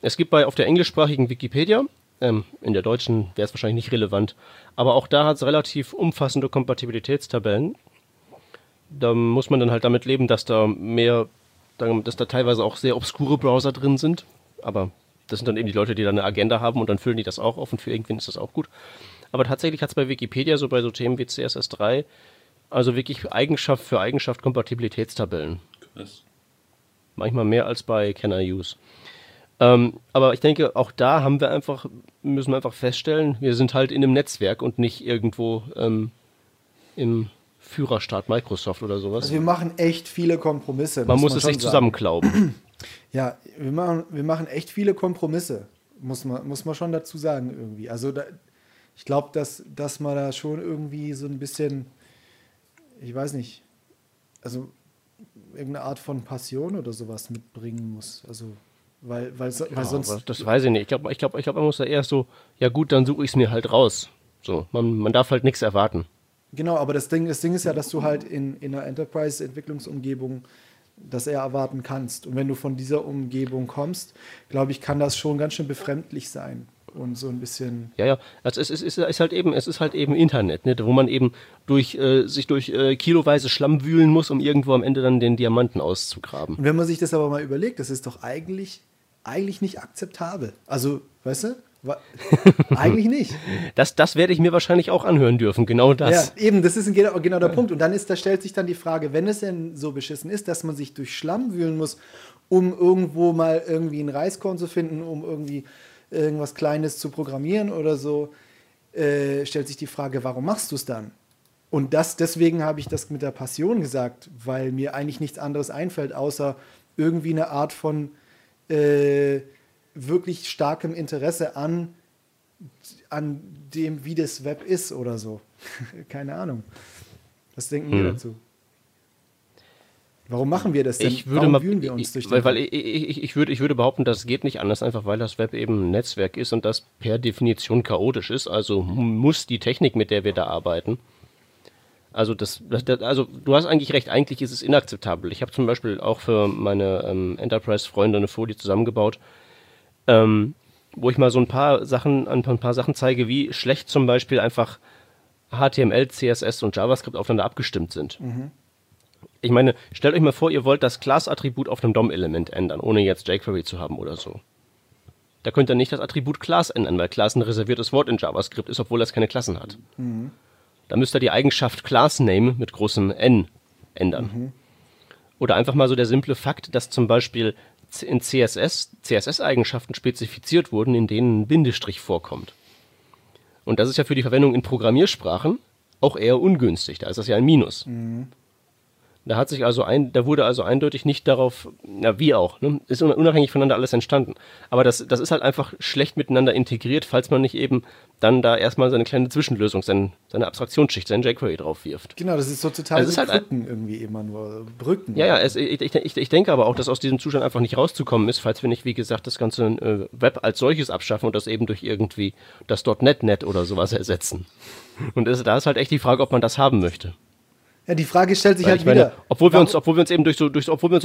es gibt auf der englischsprachigen Wikipedia, in der deutschen wäre es wahrscheinlich nicht relevant, aber auch da hat es relativ umfassende Kompatibilitätstabellen. Da muss man dann halt damit leben, dass da teilweise auch sehr obskure Browser drin sind, aber das sind dann eben die Leute, die da eine Agenda haben und dann füllen die das auch auf und für irgendwen ist das auch gut. Aber tatsächlich hat es bei Wikipedia so bei so Themen wie CSS3 also wirklich Eigenschaft für Eigenschaft Kompatibilitätstabellen. Ist. Manchmal mehr als bei Can I Use. Aber ich denke, auch da müssen wir einfach feststellen, wir sind halt in einem Netzwerk und nicht irgendwo im Führerstaat Microsoft oder sowas. Also wir machen echt viele Kompromisse. Man muss es nicht zusammenklauben. Ja, wir machen echt viele Kompromisse, muss man schon dazu sagen irgendwie. Also ich glaube, dass man da schon irgendwie so ein bisschen, ich weiß nicht, also irgendeine Art von Passion oder sowas mitbringen muss. Also, weil sonst. Das weiß ich nicht. Ich glaube, man muss da eher so, ja gut, dann suche ich es mir halt raus. So, man darf halt nichts erwarten. Genau, aber das Ding ist ja, dass du halt in einer Enterprise-Entwicklungsumgebung das eher erwarten kannst. Und wenn du von dieser Umgebung kommst, glaube ich, kann das schon ganz schön befremdlich sein. Und so ein bisschen. Ja. Also es ist halt eben Internet, ne? Wo man eben sich durch kiloweise Schlamm wühlen muss, um irgendwo am Ende dann den Diamanten auszugraben. Und wenn man sich das aber mal überlegt, das ist doch eigentlich nicht akzeptabel. Also, weißt du? Eigentlich nicht. Das werde ich mir wahrscheinlich auch anhören dürfen, genau das. Ja, eben, das ist genau der Punkt. Und dann stellt sich dann die Frage, wenn es denn so beschissen ist, dass man sich durch Schlamm wühlen muss, um irgendwo mal irgendwie ein Reiskorn zu finden, um irgendwie irgendwas Kleines zu programmieren oder so, stellt sich die Frage, warum machst du es dann? Und deswegen habe ich das mit der Passion gesagt, weil mir eigentlich nichts anderes einfällt, außer irgendwie eine Art von wirklich starkem Interesse an dem, wie das Web ist oder so. Keine Ahnung. Was denken wir dazu? Warum machen wir das denn? Ich würde behaupten, das geht nicht anders, einfach weil das Web eben ein Netzwerk ist und das per Definition chaotisch ist. Also muss die Technik, mit der wir da arbeiten. Also, also du hast eigentlich recht, eigentlich ist es inakzeptabel. Ich habe zum Beispiel auch für meine Enterprise-Freunde eine Folie zusammengebaut, wo ich mal so ein paar Sachen zeige, wie schlecht zum Beispiel einfach HTML, CSS und JavaScript aufeinander abgestimmt sind. Mhm. Ich meine, stellt euch mal vor, ihr wollt das Class-Attribut auf einem DOM-Element ändern, ohne jetzt jQuery zu haben oder so. Da könnt ihr nicht das Attribut Class ändern, weil Class ein reserviertes Wort in JavaScript ist, obwohl das keine Klassen hat. Mhm. Da müsst ihr die Eigenschaft ClassName mit großem N ändern. Mhm. Oder einfach mal so der simple Fakt, dass zum Beispiel in CSS-Eigenschaften spezifiziert wurden, in denen ein Bindestrich vorkommt. Und das ist ja für die Verwendung in Programmiersprachen auch eher ungünstig, da ist das ja ein Minus. Mhm. Da wurde also eindeutig nicht darauf, na wie auch, ne? Ist unabhängig voneinander alles entstanden. Aber das ist halt einfach schlecht miteinander integriert, falls man nicht eben dann da erstmal seine kleine Zwischenlösung, seine Abstraktionsschicht, sein jQuery drauf wirft. Genau, das ist so total also halt Brücken irgendwie immer nur. Brücken. Ja, ja, ich denke aber auch, dass aus diesem Zustand einfach nicht rauszukommen ist, falls wir nicht, wie gesagt, das ganze Web als solches abschaffen und das eben durch irgendwie das .NET oder sowas ersetzen. Und da ist halt echt die Frage, ob man das haben möchte. Ja, die Frage stellt sich halt wieder. Obwohl wir uns durch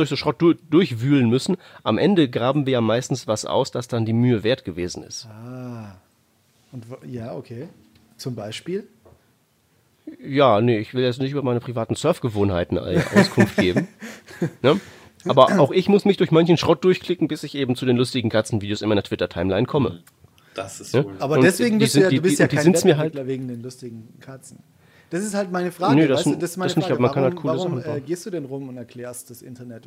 so Schrott durchwühlen müssen, am Ende graben wir ja meistens was aus, das dann die Mühe wert gewesen ist. Ah. Und ja, okay. Zum Beispiel? Ja, nee, ich will jetzt nicht über meine privaten Surfgewohnheiten Auskunft geben. Ne? Aber auch ich muss mich durch manchen Schrott durchklicken, bis ich eben zu den lustigen Katzenvideos in meiner Twitter-Timeline komme. Das ist cool. Ja? Aber und deswegen bist du ja kein Webentwickler wegen den lustigen Katzen. Das ist halt meine Frage. Nee, warum gehst du denn rum und erklärst das Internet,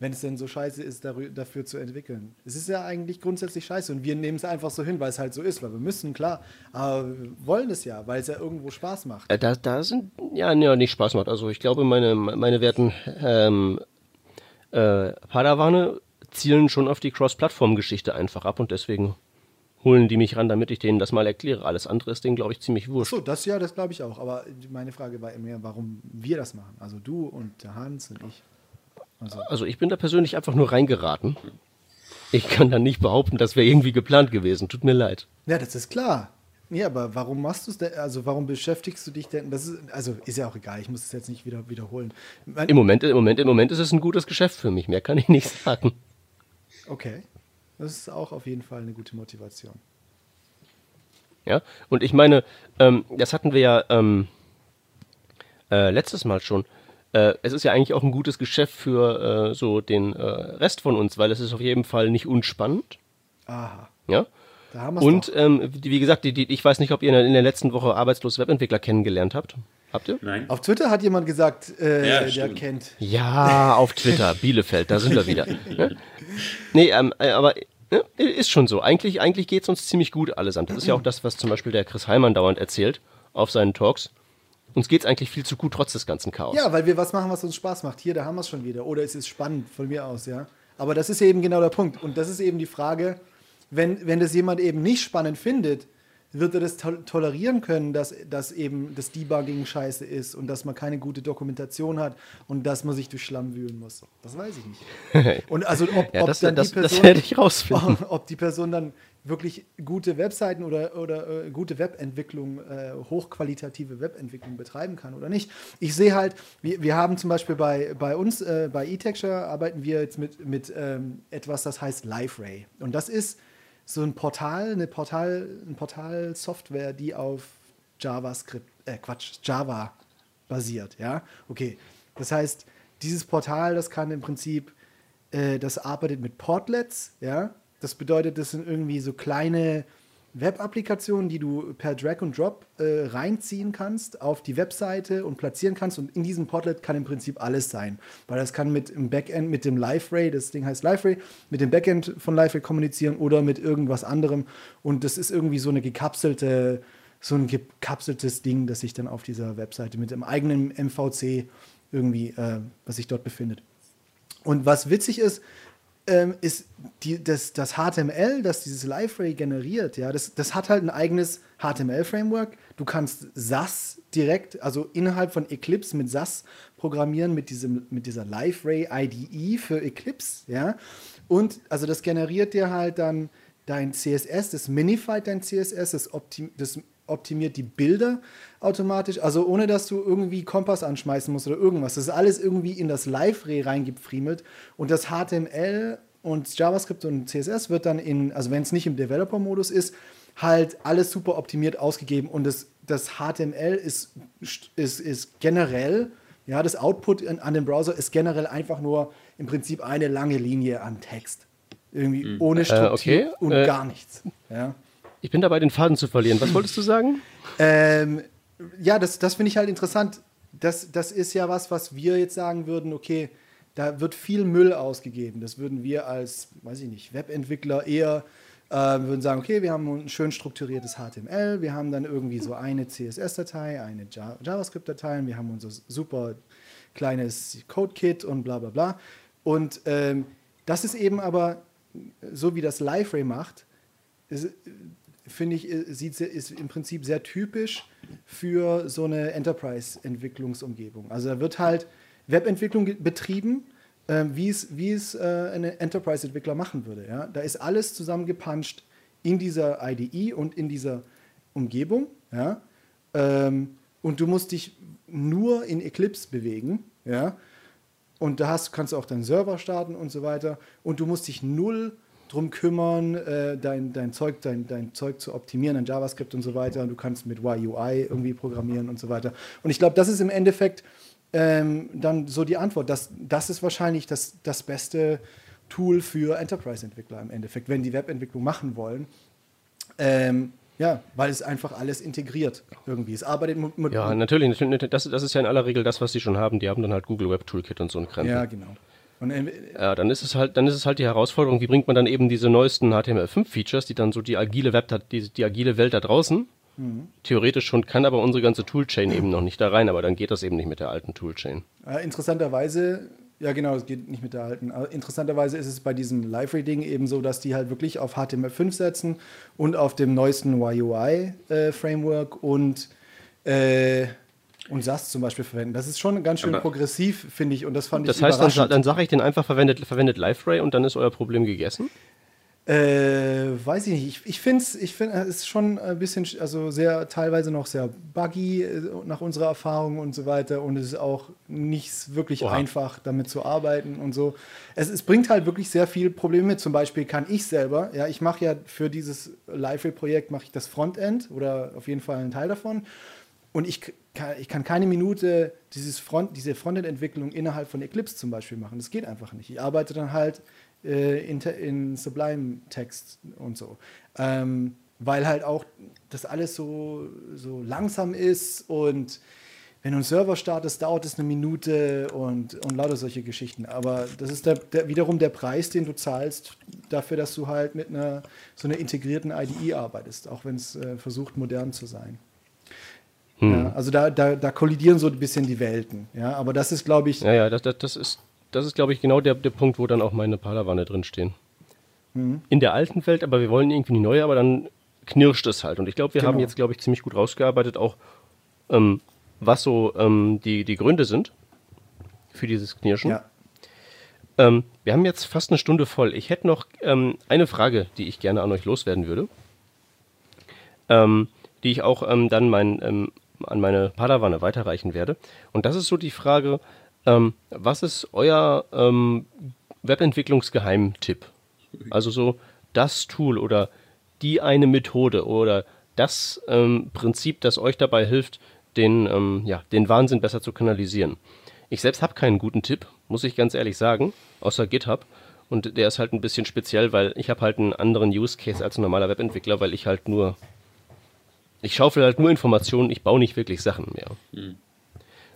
wenn es denn so scheiße ist, dafür zu entwickeln? Es ist ja eigentlich grundsätzlich scheiße und wir nehmen es einfach so hin, weil es halt so ist, weil wir müssen, klar, aber wir wollen es ja, weil es ja irgendwo Spaß macht. Nicht Spaß macht. Also ich glaube, meine werten Padawane zielen schon auf die Cross-Plattform-Geschichte einfach ab und deswegen holen die mich ran, damit ich denen das mal erkläre. Alles andere ist denen, glaube ich, ziemlich wurscht. So, das glaube ich auch. Aber meine Frage war mehr, warum wir das machen. Also du und der Hans und ich. Also ich bin da persönlich einfach nur reingeraten. Ich kann da nicht behaupten, das wäre irgendwie geplant gewesen. Tut mir leid. Ja, das ist klar. Ja, aber warum machst du es denn? Also warum beschäftigst du dich denn? Ist ja auch egal. Ich muss es jetzt nicht wieder wiederholen. Im Moment ist es ein gutes Geschäft für mich. Mehr kann ich nicht sagen. Okay. Das ist auch auf jeden Fall eine gute Motivation. Ja, und ich meine, das hatten wir ja letztes Mal schon. Es ist ja eigentlich auch ein gutes Geschäft für so den Rest von uns, weil es ist auf jeden Fall nicht unspannend. Aha. Ja. Da haben wir's und wie gesagt, ich weiß nicht, ob ihr in der letzten Woche arbeitslose Webentwickler kennengelernt habt. Habt ihr? Nein. Auf Twitter hat jemand gesagt, der kennt. Ja, auf Twitter, Bielefeld, da sind wir wieder. Nee, aber ist schon so. Eigentlich geht es uns ziemlich gut allesamt. Das ist ja auch das, was zum Beispiel der Chris Heimann dauernd erzählt auf seinen Talks. Uns geht es eigentlich viel zu gut, trotz des ganzen Chaos. Ja, weil wir was machen, was uns Spaß macht. Hier, da haben wir es schon wieder. Oder es ist spannend, von mir aus, ja. Aber das ist ja eben genau der Punkt. Und das ist eben die Frage, wenn das jemand eben nicht spannend findet, wird er das tolerieren können, dass eben das Debugging scheiße ist und dass man keine gute Dokumentation hat und dass man sich durch Schlamm wühlen muss? Das weiß ich nicht. Und also ob die Person dann wirklich gute Webseiten oder gute Webentwicklung, hochqualitative Webentwicklung betreiben kann oder nicht. Ich sehe halt, wir haben zum Beispiel bei uns, bei eTexture arbeiten wir jetzt mit etwas, das heißt Liferay. Und das ist so ein Portal, Portal-Software, die auf Java basiert, ja, okay. Das heißt, dieses Portal, das kann im Prinzip, das arbeitet mit Portlets, ja, das bedeutet, das sind irgendwie so kleine Web-Applikationen, die du per Drag and Drop reinziehen kannst auf die Webseite und platzieren kannst. Und in diesem Portlet kann im Prinzip alles sein. Weil das kann mit dem Backend, mit dem Liferay, das Ding heißt Liferay, mit dem Backend von Liferay kommunizieren oder mit irgendwas anderem. Und das ist irgendwie so ein gekapseltes Ding, das sich dann auf dieser Webseite mit dem eigenen MVC irgendwie, was sich dort befindet. Und was witzig ist, ist das HTML, das dieses Liferay generiert, ja, das hat halt ein eigenes HTML-Framework. Du kannst SAS direkt, also innerhalb von Eclipse mit SAS programmieren, mit dieser Liferay-IDE für Eclipse, ja. Und also das generiert dir halt dann dein CSS, das minified dein CSS, das optimiert die Bilder automatisch, also ohne, dass du irgendwie Kompass anschmeißen musst oder irgendwas. Das ist alles irgendwie in das Liferay reingepfriemelt und das HTML und JavaScript und CSS wird dann in, also wenn es nicht im Developer-Modus ist, halt alles super optimiert ausgegeben und das HTML ist generell, ja, das Output an den Browser ist generell einfach nur im Prinzip eine lange Linie an Text. Irgendwie ohne Struktur und gar nichts. Ja. Ich bin dabei, den Faden zu verlieren. Was wolltest du sagen? Ja, das finde ich halt interessant. Das ist ja was wir jetzt sagen würden, okay, da wird viel Müll ausgegeben. Das würden wir als, weiß ich nicht, Webentwickler eher würden sagen, okay, wir haben ein schön strukturiertes HTML, wir haben dann irgendwie so eine CSS-Datei, eine JavaScript-Datei, wir haben unser super kleines CodeKit und bla bla bla. Und das ist eben aber, so wie das Liferay macht, finde ich, ist im Prinzip sehr typisch für so eine Enterprise-Entwicklungsumgebung. Also da wird halt Webentwicklung betrieben, wie es ein Enterprise-Entwickler machen würde. Ja? Da ist alles zusammengepanscht in dieser IDE und in dieser Umgebung. Ja? Und du musst dich nur in Eclipse bewegen. Ja? Und da kannst du auch deinen Server starten und so weiter. Und du musst dich null drum kümmern, dein Zeug zu optimieren an JavaScript und so weiter. Und du kannst mit YUI irgendwie programmieren und so weiter. Und ich glaube, das ist im Endeffekt dann so die Antwort. Das ist wahrscheinlich das beste Tool für Enterprise-Entwickler im Endeffekt, wenn die Webentwicklung machen wollen. Ja, weil es einfach alles integriert irgendwie. Es arbeitet mit ja, natürlich. Das ist ja in aller Regel das, was sie schon haben. Die haben dann halt Google Web Toolkit und so ein Krempel. Ja, genau. Und ja, dann ist es halt die Herausforderung, wie bringt man dann eben diese neuesten HTML5-Features, die dann so die agile Welt da draußen theoretisch schon kann, aber unsere ganze Toolchain eben noch nicht da rein, aber dann geht das eben nicht mit der alten Toolchain. Interessanterweise, ja genau, es geht nicht mit der alten, aber interessanterweise ist es bei diesem Liferay-Ding eben so, dass die halt wirklich auf HTML5 setzen und auf dem neuesten YUI-Framework und SAS zum Beispiel verwenden. Das ist schon ganz schön progressiv, finde ich. Und das fand ich überraschend. Das heißt, dann sage ich denen einfach, verwendet Liferay und dann ist euer Problem gegessen? Weiß ich nicht. Ich finde, es ist schon ein bisschen, also teilweise noch sehr buggy nach unserer Erfahrung und so weiter. Und es ist auch nicht wirklich einfach, damit zu arbeiten und so. Es bringt halt wirklich sehr viele Probleme mit. Zum Beispiel kann ich selber, ja, ich mache ja für dieses Liferay-Projekt, mache ich das Frontend oder auf jeden Fall einen Teil davon. Und ich kann keine Minute diese Frontend-Entwicklung innerhalb von Eclipse zum Beispiel machen. Das geht einfach nicht. Ich arbeite dann halt in Sublime Text und so. Weil halt auch das alles so langsam ist und wenn du einen Server startest, dauert es eine Minute und lauter solche Geschichten. Aber das ist wiederum der Preis, den du zahlst dafür, dass du halt mit so einer integrierten IDE arbeitest, auch wenn es versucht, modern zu sein. Ja, also da kollidieren so ein bisschen die Welten. Ja, aber das ist, glaube ich... Ja, das ist glaube ich, genau der Punkt, wo dann auch meine Palawane drinstehen. In der alten Welt, aber wir wollen irgendwie die neue, aber dann knirscht es halt. Und ich glaube, wir haben jetzt, glaube ich, ziemlich gut rausgearbeitet, auch was so die Gründe sind für dieses Knirschen. Ja. Wir haben jetzt fast eine Stunde voll. Ich hätte noch eine Frage, die ich gerne an euch loswerden würde. Die ich auch dann an meine Padawane weiterreichen werde. Und das ist so die Frage, was ist euer Webentwicklungsgeheimtipp? Also so das Tool oder die eine Methode oder das Prinzip, das euch dabei hilft, den Wahnsinn besser zu kanalisieren. Ich selbst habe keinen guten Tipp, muss ich ganz ehrlich sagen, außer GitHub. Und der ist halt ein bisschen speziell, weil ich habe halt einen anderen Use Case als ein normaler Webentwickler, weil ich halt nur... Ich schaufel halt nur Informationen, ich baue nicht wirklich Sachen mehr.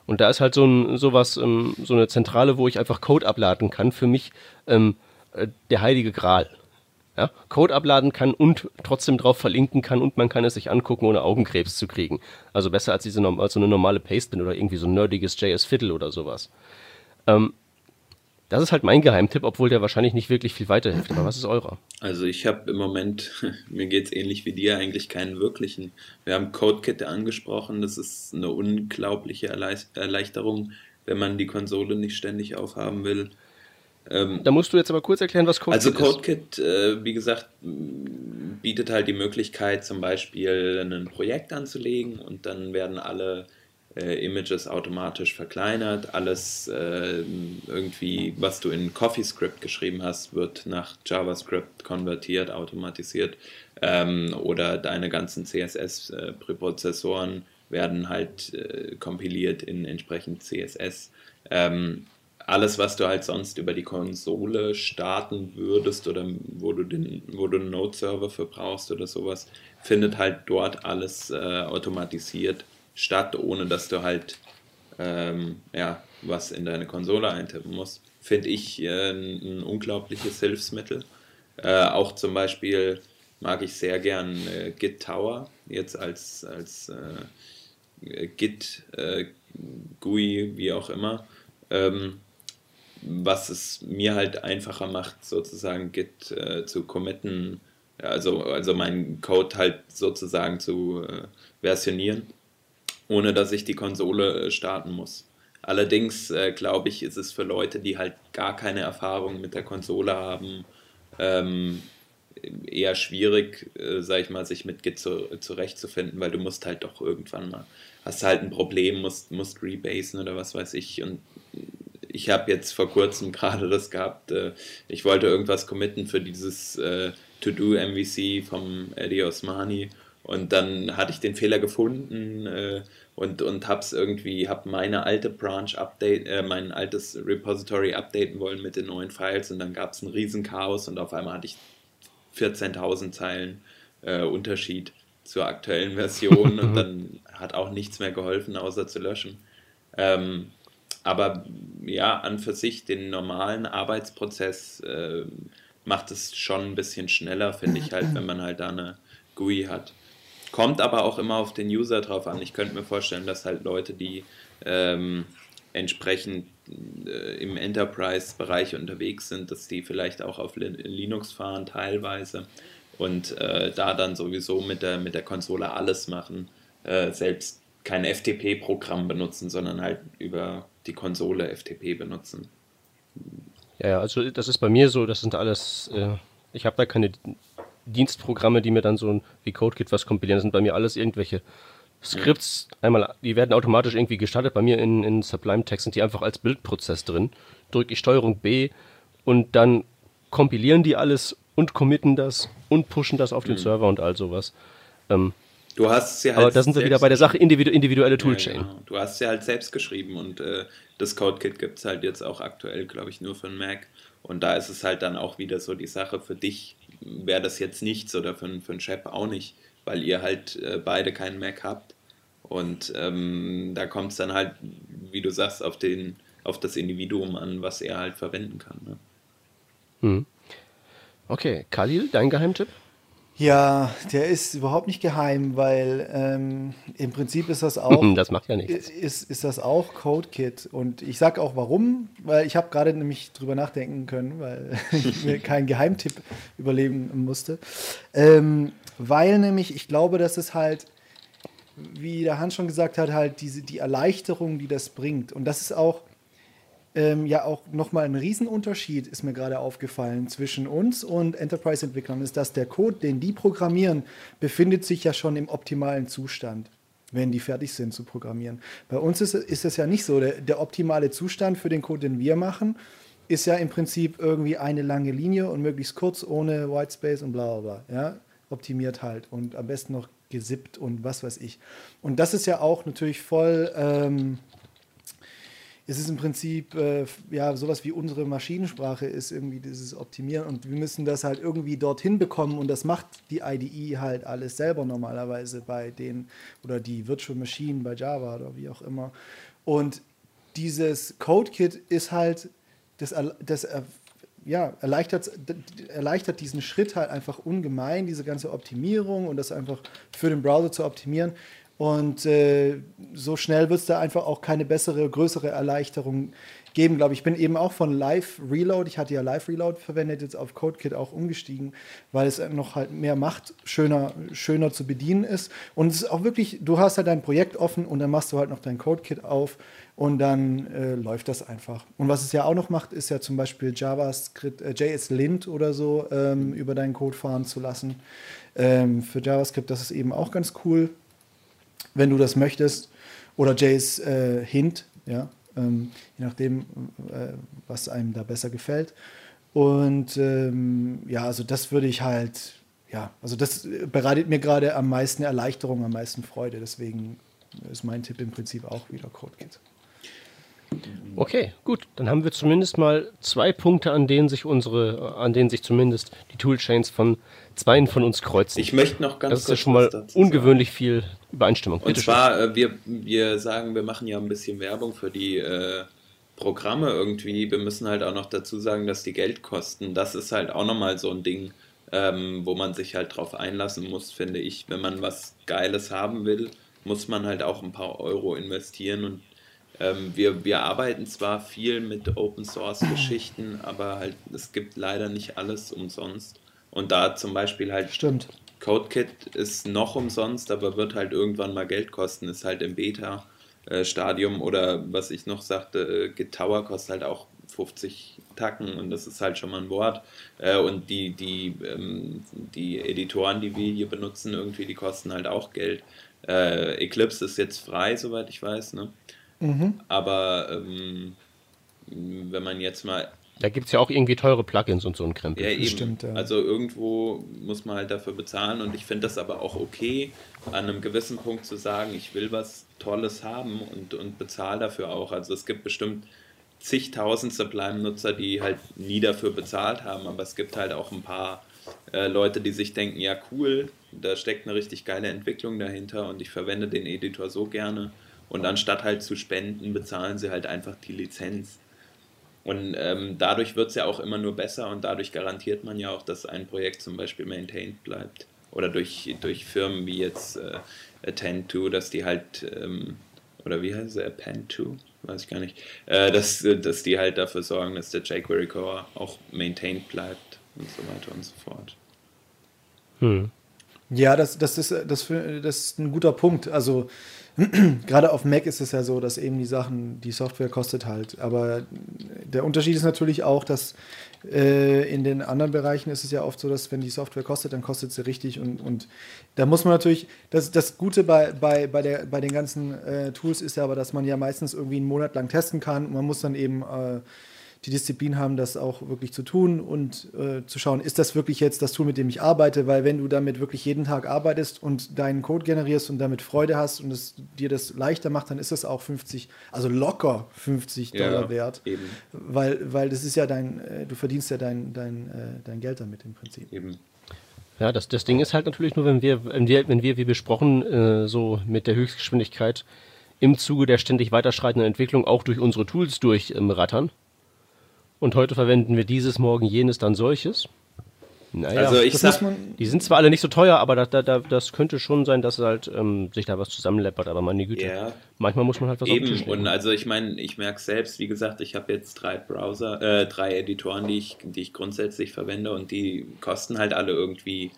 Und da ist halt so eine Zentrale, wo ich einfach Code abladen kann, für mich der heilige Gral. Ja? Code abladen kann und trotzdem drauf verlinken kann und man kann es sich angucken, ohne Augenkrebs zu kriegen. Also besser als als so eine normale Pastebin oder irgendwie so ein nerdiges JS-Fiddle oder sowas. Das ist halt mein Geheimtipp, obwohl der wahrscheinlich nicht wirklich viel weiterhilft. Aber was ist eurer? Also ich habe im Moment, mir geht es ähnlich wie dir, eigentlich keinen wirklichen. Wir haben CodeKit angesprochen. Das ist eine unglaubliche Erleichterung, wenn man die Konsole nicht ständig aufhaben will. Da musst du jetzt aber kurz erklären, was CodeKit ist. Also CodeKit, wie gesagt, bietet halt die Möglichkeit, zum Beispiel ein Projekt anzulegen und dann werden alle Images automatisch verkleinert. Alles irgendwie, was du in CoffeeScript geschrieben hast, wird nach JavaScript konvertiert, automatisiert. Oder deine ganzen CSS-Präprozessoren werden halt kompiliert in entsprechend CSS. Alles, was du halt sonst über die Konsole starten würdest oder wo du einen Node-Server für brauchst oder sowas, findet halt dort alles automatisiert statt, ohne dass du halt was in deine Konsole eintippen musst. Finde ich ein unglaubliches Hilfsmittel. Auch zum Beispiel mag ich sehr gern Git Tower, jetzt als Git, GUI, wie auch immer, was es mir halt einfacher macht, sozusagen Git zu committen, also meinen Code halt sozusagen zu versionieren, ohne dass ich die Konsole starten muss. Allerdings, glaube ich, ist es für Leute, die halt gar keine Erfahrung mit der Konsole haben, eher schwierig, sag ich mal, sich mit Git zurechtzufinden, weil du musst halt doch irgendwann mal, hast halt ein Problem, musst rebasen oder was weiß ich. Und ich habe jetzt vor kurzem gerade das gehabt, ich wollte irgendwas committen für dieses To-Do-MVC vom Eddie Osmani und dann hatte ich den Fehler gefunden und habe meine alte Branch-Update, mein altes Repository updaten wollen mit den neuen Files und dann gab es ein riesen Chaos und auf einmal hatte ich 14.000 Zeilen Unterschied zur aktuellen Version und dann hat auch nichts mehr geholfen, außer zu löschen. Aber ja, an für sich den normalen Arbeitsprozess macht es schon ein bisschen schneller, finde ich halt, wenn man halt da eine GUI hat. Kommt aber auch immer auf den User drauf an. Ich könnte mir vorstellen, dass halt Leute, die entsprechend im Enterprise-Bereich unterwegs sind, dass die vielleicht auch auf Linux fahren teilweise und da dann sowieso mit der Konsole alles machen, selbst kein FTP-Programm benutzen, sondern halt über die Konsole FTP benutzen. Ja, also das ist bei mir so, das sind alles, ich habe da keine Dienstprogramme, die mir dann so wie CodeKit was kompilieren, das sind bei mir alles irgendwelche Skripts, einmal, die werden automatisch irgendwie gestartet. Bei mir in Sublime Text sind die einfach als Bildprozess drin. Drücke ich Steuerung B und dann kompilieren die alles und committen das und pushen das auf den Server und all sowas. Du hast sie halt, aber da sind wir wieder bei der Sache individuelle Toolchain. Ja, genau. Du hast sie halt selbst geschrieben und das CodeKit gibt es halt jetzt auch aktuell, glaube ich, nur für den Mac. Und da ist es halt dann auch wieder so die Sache, für dich wäre das jetzt nichts oder für einen Chef auch nicht, weil ihr halt beide keinen Mac habt und da kommt es dann halt, wie du sagst, auf das Individuum an, was er halt verwenden kann. Ne? Hm. Okay, Kalil, dein Geheimtipp? Ja, der ist überhaupt nicht geheim, weil im Prinzip ist das auch das macht ja nichts. Ist das auch CodeKit und ich sage auch warum, weil ich habe gerade nämlich drüber nachdenken können, weil ich mir keinen Geheimtipp überleben musste. Weil nämlich, ich glaube, dass es halt, wie der Hans schon gesagt hat, halt die Erleichterung, die das bringt. Und das ist auch, auch nochmal ein Riesenunterschied, ist mir gerade aufgefallen, zwischen uns und Enterprise-Entwicklern, ist, dass der Code, den die programmieren, befindet sich ja schon im optimalen Zustand, wenn die fertig sind zu programmieren. Bei uns ist das ja nicht so. Der optimale Zustand für den Code, den wir machen, ist ja im Prinzip irgendwie eine lange Linie und möglichst kurz, ohne Whitespace und bla bla bla, ja? Optimiert halt und am besten noch gesippt und was weiß ich. Und das ist ja auch natürlich voll, es ist im Prinzip, sowas wie unsere Maschinensprache ist irgendwie dieses Optimieren und wir müssen das halt irgendwie dorthin bekommen und das macht die IDE halt alles selber normalerweise bei denen oder die Virtual Machine bei Java oder wie auch immer. Und dieses CodeKit ist halt erleichtert diesen Schritt halt einfach ungemein, diese ganze Optimierung und das einfach für den Browser zu optimieren. Und so schnell wird es da einfach auch keine größere Erleichterung geben, glaube ich. Ich bin eben auch von Live-Reload, ich hatte ja Live-Reload verwendet, jetzt auf CodeKit auch umgestiegen, weil es noch halt mehr macht, schöner zu bedienen ist. Und es ist auch wirklich, du hast halt dein Projekt offen und dann machst du halt noch dein CodeKit auf und dann läuft das einfach. Und was es ja auch noch macht, ist ja zum Beispiel JavaScript, JSLint oder so über deinen Code fahren zu lassen. Für JavaScript, das ist eben auch ganz cool, wenn du das möchtest. oder JS Hint, ja, je nachdem, was einem da besser gefällt. Und ja, also das würde ich halt, ja, also das bereitet mir gerade am meisten Erleichterung, am meisten Freude. Deswegen ist mein Tipp im Prinzip auch wieder CodeKit. Okay, gut. Dann haben wir zumindest mal zwei Punkte, an denen sich zumindest die Toolchains von zweien von uns kreuzen. Ich möchte noch ganz kurz. Das ist ja schon mal ungewöhnlich viel Übereinstimmung. Und zwar, wir sagen, wir machen ja ein bisschen Werbung für die Programme irgendwie. Wir müssen halt auch noch dazu sagen, dass die Geld kosten. Das ist halt auch nochmal so ein Ding, wo man sich halt drauf einlassen muss, finde ich. Wenn man was Geiles haben will, muss man halt auch ein paar Euro investieren. Und wir arbeiten zwar viel mit Open-Source-Geschichten, aber halt es gibt leider nicht alles umsonst. Und da zum Beispiel halt CodeKit ist noch umsonst, aber wird halt irgendwann mal Geld kosten, ist halt im Beta-Stadium oder was ich noch sagte, Git Tower kostet halt auch 50 Tacken und das ist halt schon mal ein Wort. Und die Editoren, die wir hier benutzen, irgendwie, die kosten halt auch Geld. Eclipse ist jetzt frei, soweit ich weiß, ne? Mhm. Aber wenn man jetzt mal... Da gibt es ja auch irgendwie teure Plugins und so ein Krempel. Ja, eben. Stimmt, ja. Also irgendwo muss man halt dafür bezahlen und ich finde das aber auch okay, an einem gewissen Punkt zu sagen, ich will was Tolles haben und bezahle dafür auch. Also es gibt bestimmt zigtausend Sublime-Nutzer, die halt nie dafür bezahlt haben, aber es gibt halt auch ein paar Leute, die sich denken, ja cool, da steckt eine richtig geile Entwicklung dahinter und ich verwende den Editor so gerne. Und anstatt halt zu spenden, bezahlen sie halt einfach die Lizenz. Und dadurch wird es ja auch immer nur besser und dadurch garantiert man ja auch, dass ein Projekt zum Beispiel maintained bleibt. Oder durch Firmen wie jetzt Attend2, dass die halt, oder wie heißt es, Append2? Weiß ich gar nicht. Dass die halt dafür sorgen, dass der jQuery Core auch maintained bleibt und so weiter und so fort. Hm. Ja, das ist ein guter Punkt. Also gerade auf Mac ist es ja so, dass eben die Sachen, die Software kostet halt. Aber der Unterschied ist natürlich auch, dass in den anderen Bereichen ist es ja oft so, dass wenn die Software kostet, dann kostet sie richtig. Und da muss man natürlich, das Gute bei den ganzen Tools ist ja aber, dass man ja meistens irgendwie einen Monat lang testen kann. Und man muss dann eben... die Disziplin haben, das auch wirklich zu tun und zu schauen, ist das wirklich jetzt das Tool, mit dem ich arbeite, weil wenn du damit wirklich jeden Tag arbeitest und deinen Code generierst und damit Freude hast und es dir das leichter macht, dann ist das auch locker 50 ja, Dollar wert, eben. Weil das ist ja du verdienst ja dein Geld damit im Prinzip. Eben. Ja, das Ding ist halt natürlich nur, wenn wir wie besprochen, so mit der Höchstgeschwindigkeit im Zuge der ständig weiterschreitenden Entwicklung auch durch unsere Tools durchrattern. Und heute verwenden wir dieses, morgen jenes, dann solches. Naja, also die sind zwar alle nicht so teuer, aber das könnte schon sein, dass halt sich da was zusammenleppert. Aber meine Güte, yeah. Manchmal muss man halt was auf den Tisch legen. Und also ich meine, ich merke selbst, wie gesagt, ich habe jetzt drei Editoren, die ich grundsätzlich verwende und die kosten halt alle irgendwie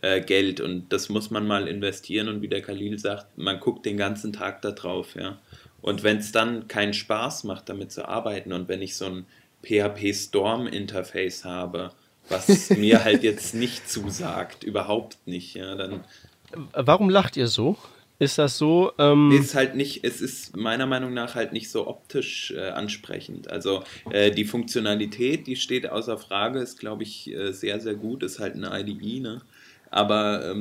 Geld. Und das muss man mal investieren und wie der Kalil sagt, man guckt den ganzen Tag da drauf. Ja? Und wenn es dann keinen Spaß macht, damit zu arbeiten und wenn ich so ein PHP-Storm-Interface habe, was mir halt jetzt nicht zusagt, überhaupt nicht. Ja, dann warum lacht ihr so? Ist das so? Ist halt nicht, es ist meiner Meinung nach halt nicht so optisch ansprechend. Also die Funktionalität, die steht außer Frage, ist glaube ich sehr, sehr gut, ist halt eine IDE, ne? Aber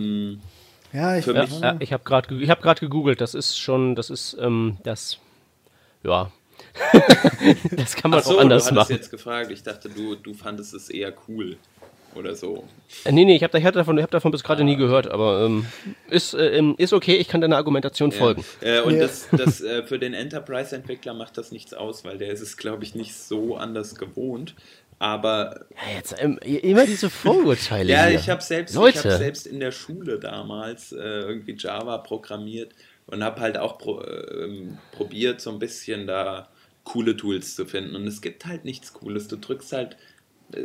ich habe gerade gegoogelt, das ist das kann man auch anders machen. Du hattest jetzt gefragt, ich dachte, du fandest es eher cool oder so. Nee, ich hab davon bis gerade nie gehört, aber ist okay, ich kann deiner Argumentation folgen. Das für den Enterprise-Entwickler macht das nichts aus, weil der ist es, glaube ich, nicht so anders gewohnt. Aber jetzt immer diese Vorurteile. Ja, hier. Ich hab selbst in der Schule damals irgendwie Java programmiert und habe halt auch probiert, so ein bisschen da coole Tools zu finden. Und es gibt halt nichts Cooles. Du drückst halt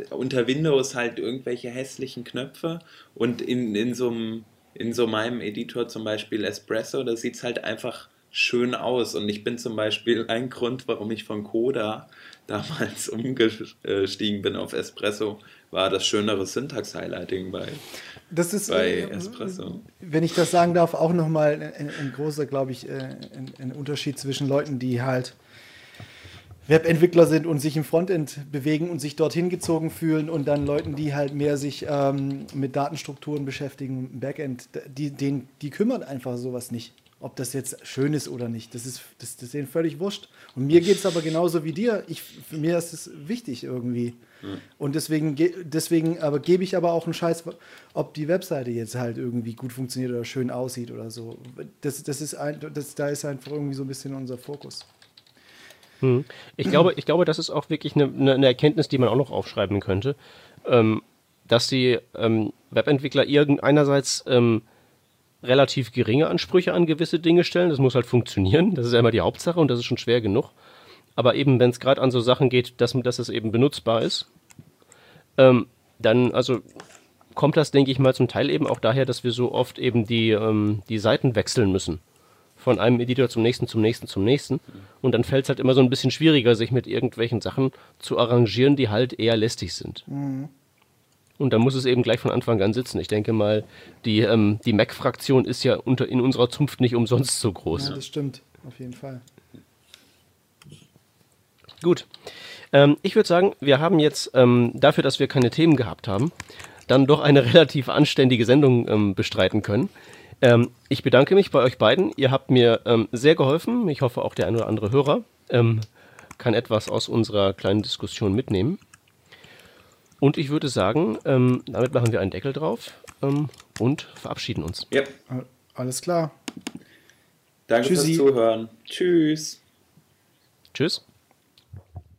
unter Windows halt irgendwelche hässlichen Knöpfe und in so meinem Editor zum Beispiel Espresso, da sieht es halt einfach schön aus. Und ich bin zum Beispiel ein Grund, warum ich von Coda damals umgestiegen bin auf Espresso, war das schönere Syntax-Highlighting bei Espresso. Wenn ich das sagen darf, auch nochmal ein großer, glaube ich, ein Unterschied zwischen Leuten, die halt Webentwickler sind und sich im Frontend bewegen und sich dorthin gezogen fühlen, und dann Leuten, die halt mehr sich mit Datenstrukturen beschäftigen, im Backend, die kümmern einfach sowas nicht, ob das jetzt schön ist oder nicht. Das ist denen völlig wurscht. Und mir geht es aber genauso wie dir. Für mir ist es wichtig irgendwie. Mhm. Und deswegen gebe ich aber auch einen Scheiß, ob die Webseite jetzt halt irgendwie gut funktioniert oder schön aussieht oder so. Da ist einfach irgendwie so ein bisschen unser Fokus. Ich glaube, das ist auch wirklich eine Erkenntnis, die man auch noch aufschreiben könnte, dass die Webentwickler einerseits relativ geringe Ansprüche an gewisse Dinge stellen. Das muss halt funktionieren. Das ist ja immer die Hauptsache, und das ist schon schwer genug. Aber eben, wenn es gerade an so Sachen geht, dass es eben benutzbar ist, dann also kommt das, denke ich mal, zum Teil eben auch daher, dass wir so oft eben die Seiten wechseln müssen. Von einem Editor zum nächsten. Und dann fällt es halt immer so ein bisschen schwieriger, sich mit irgendwelchen Sachen zu arrangieren, die halt eher lästig sind. Mhm. Und dann muss es eben gleich von Anfang an sitzen. Ich denke mal, die Mac-Fraktion ist ja in unserer Zunft nicht umsonst so groß. Ja, das stimmt, auf jeden Fall. Gut. Ich würde sagen, wir haben jetzt, dafür, dass wir keine Themen gehabt haben, dann doch eine relativ anständige Sendung bestreiten können. Ich bedanke mich bei euch beiden. Ihr habt mir sehr geholfen. Ich hoffe, auch der ein oder andere Hörer kann etwas aus unserer kleinen Diskussion mitnehmen. Und ich würde sagen, damit machen wir einen Deckel drauf und verabschieden uns. Ja. Alles klar. Danke fürs Zuhören. Tschüss. Tschüss.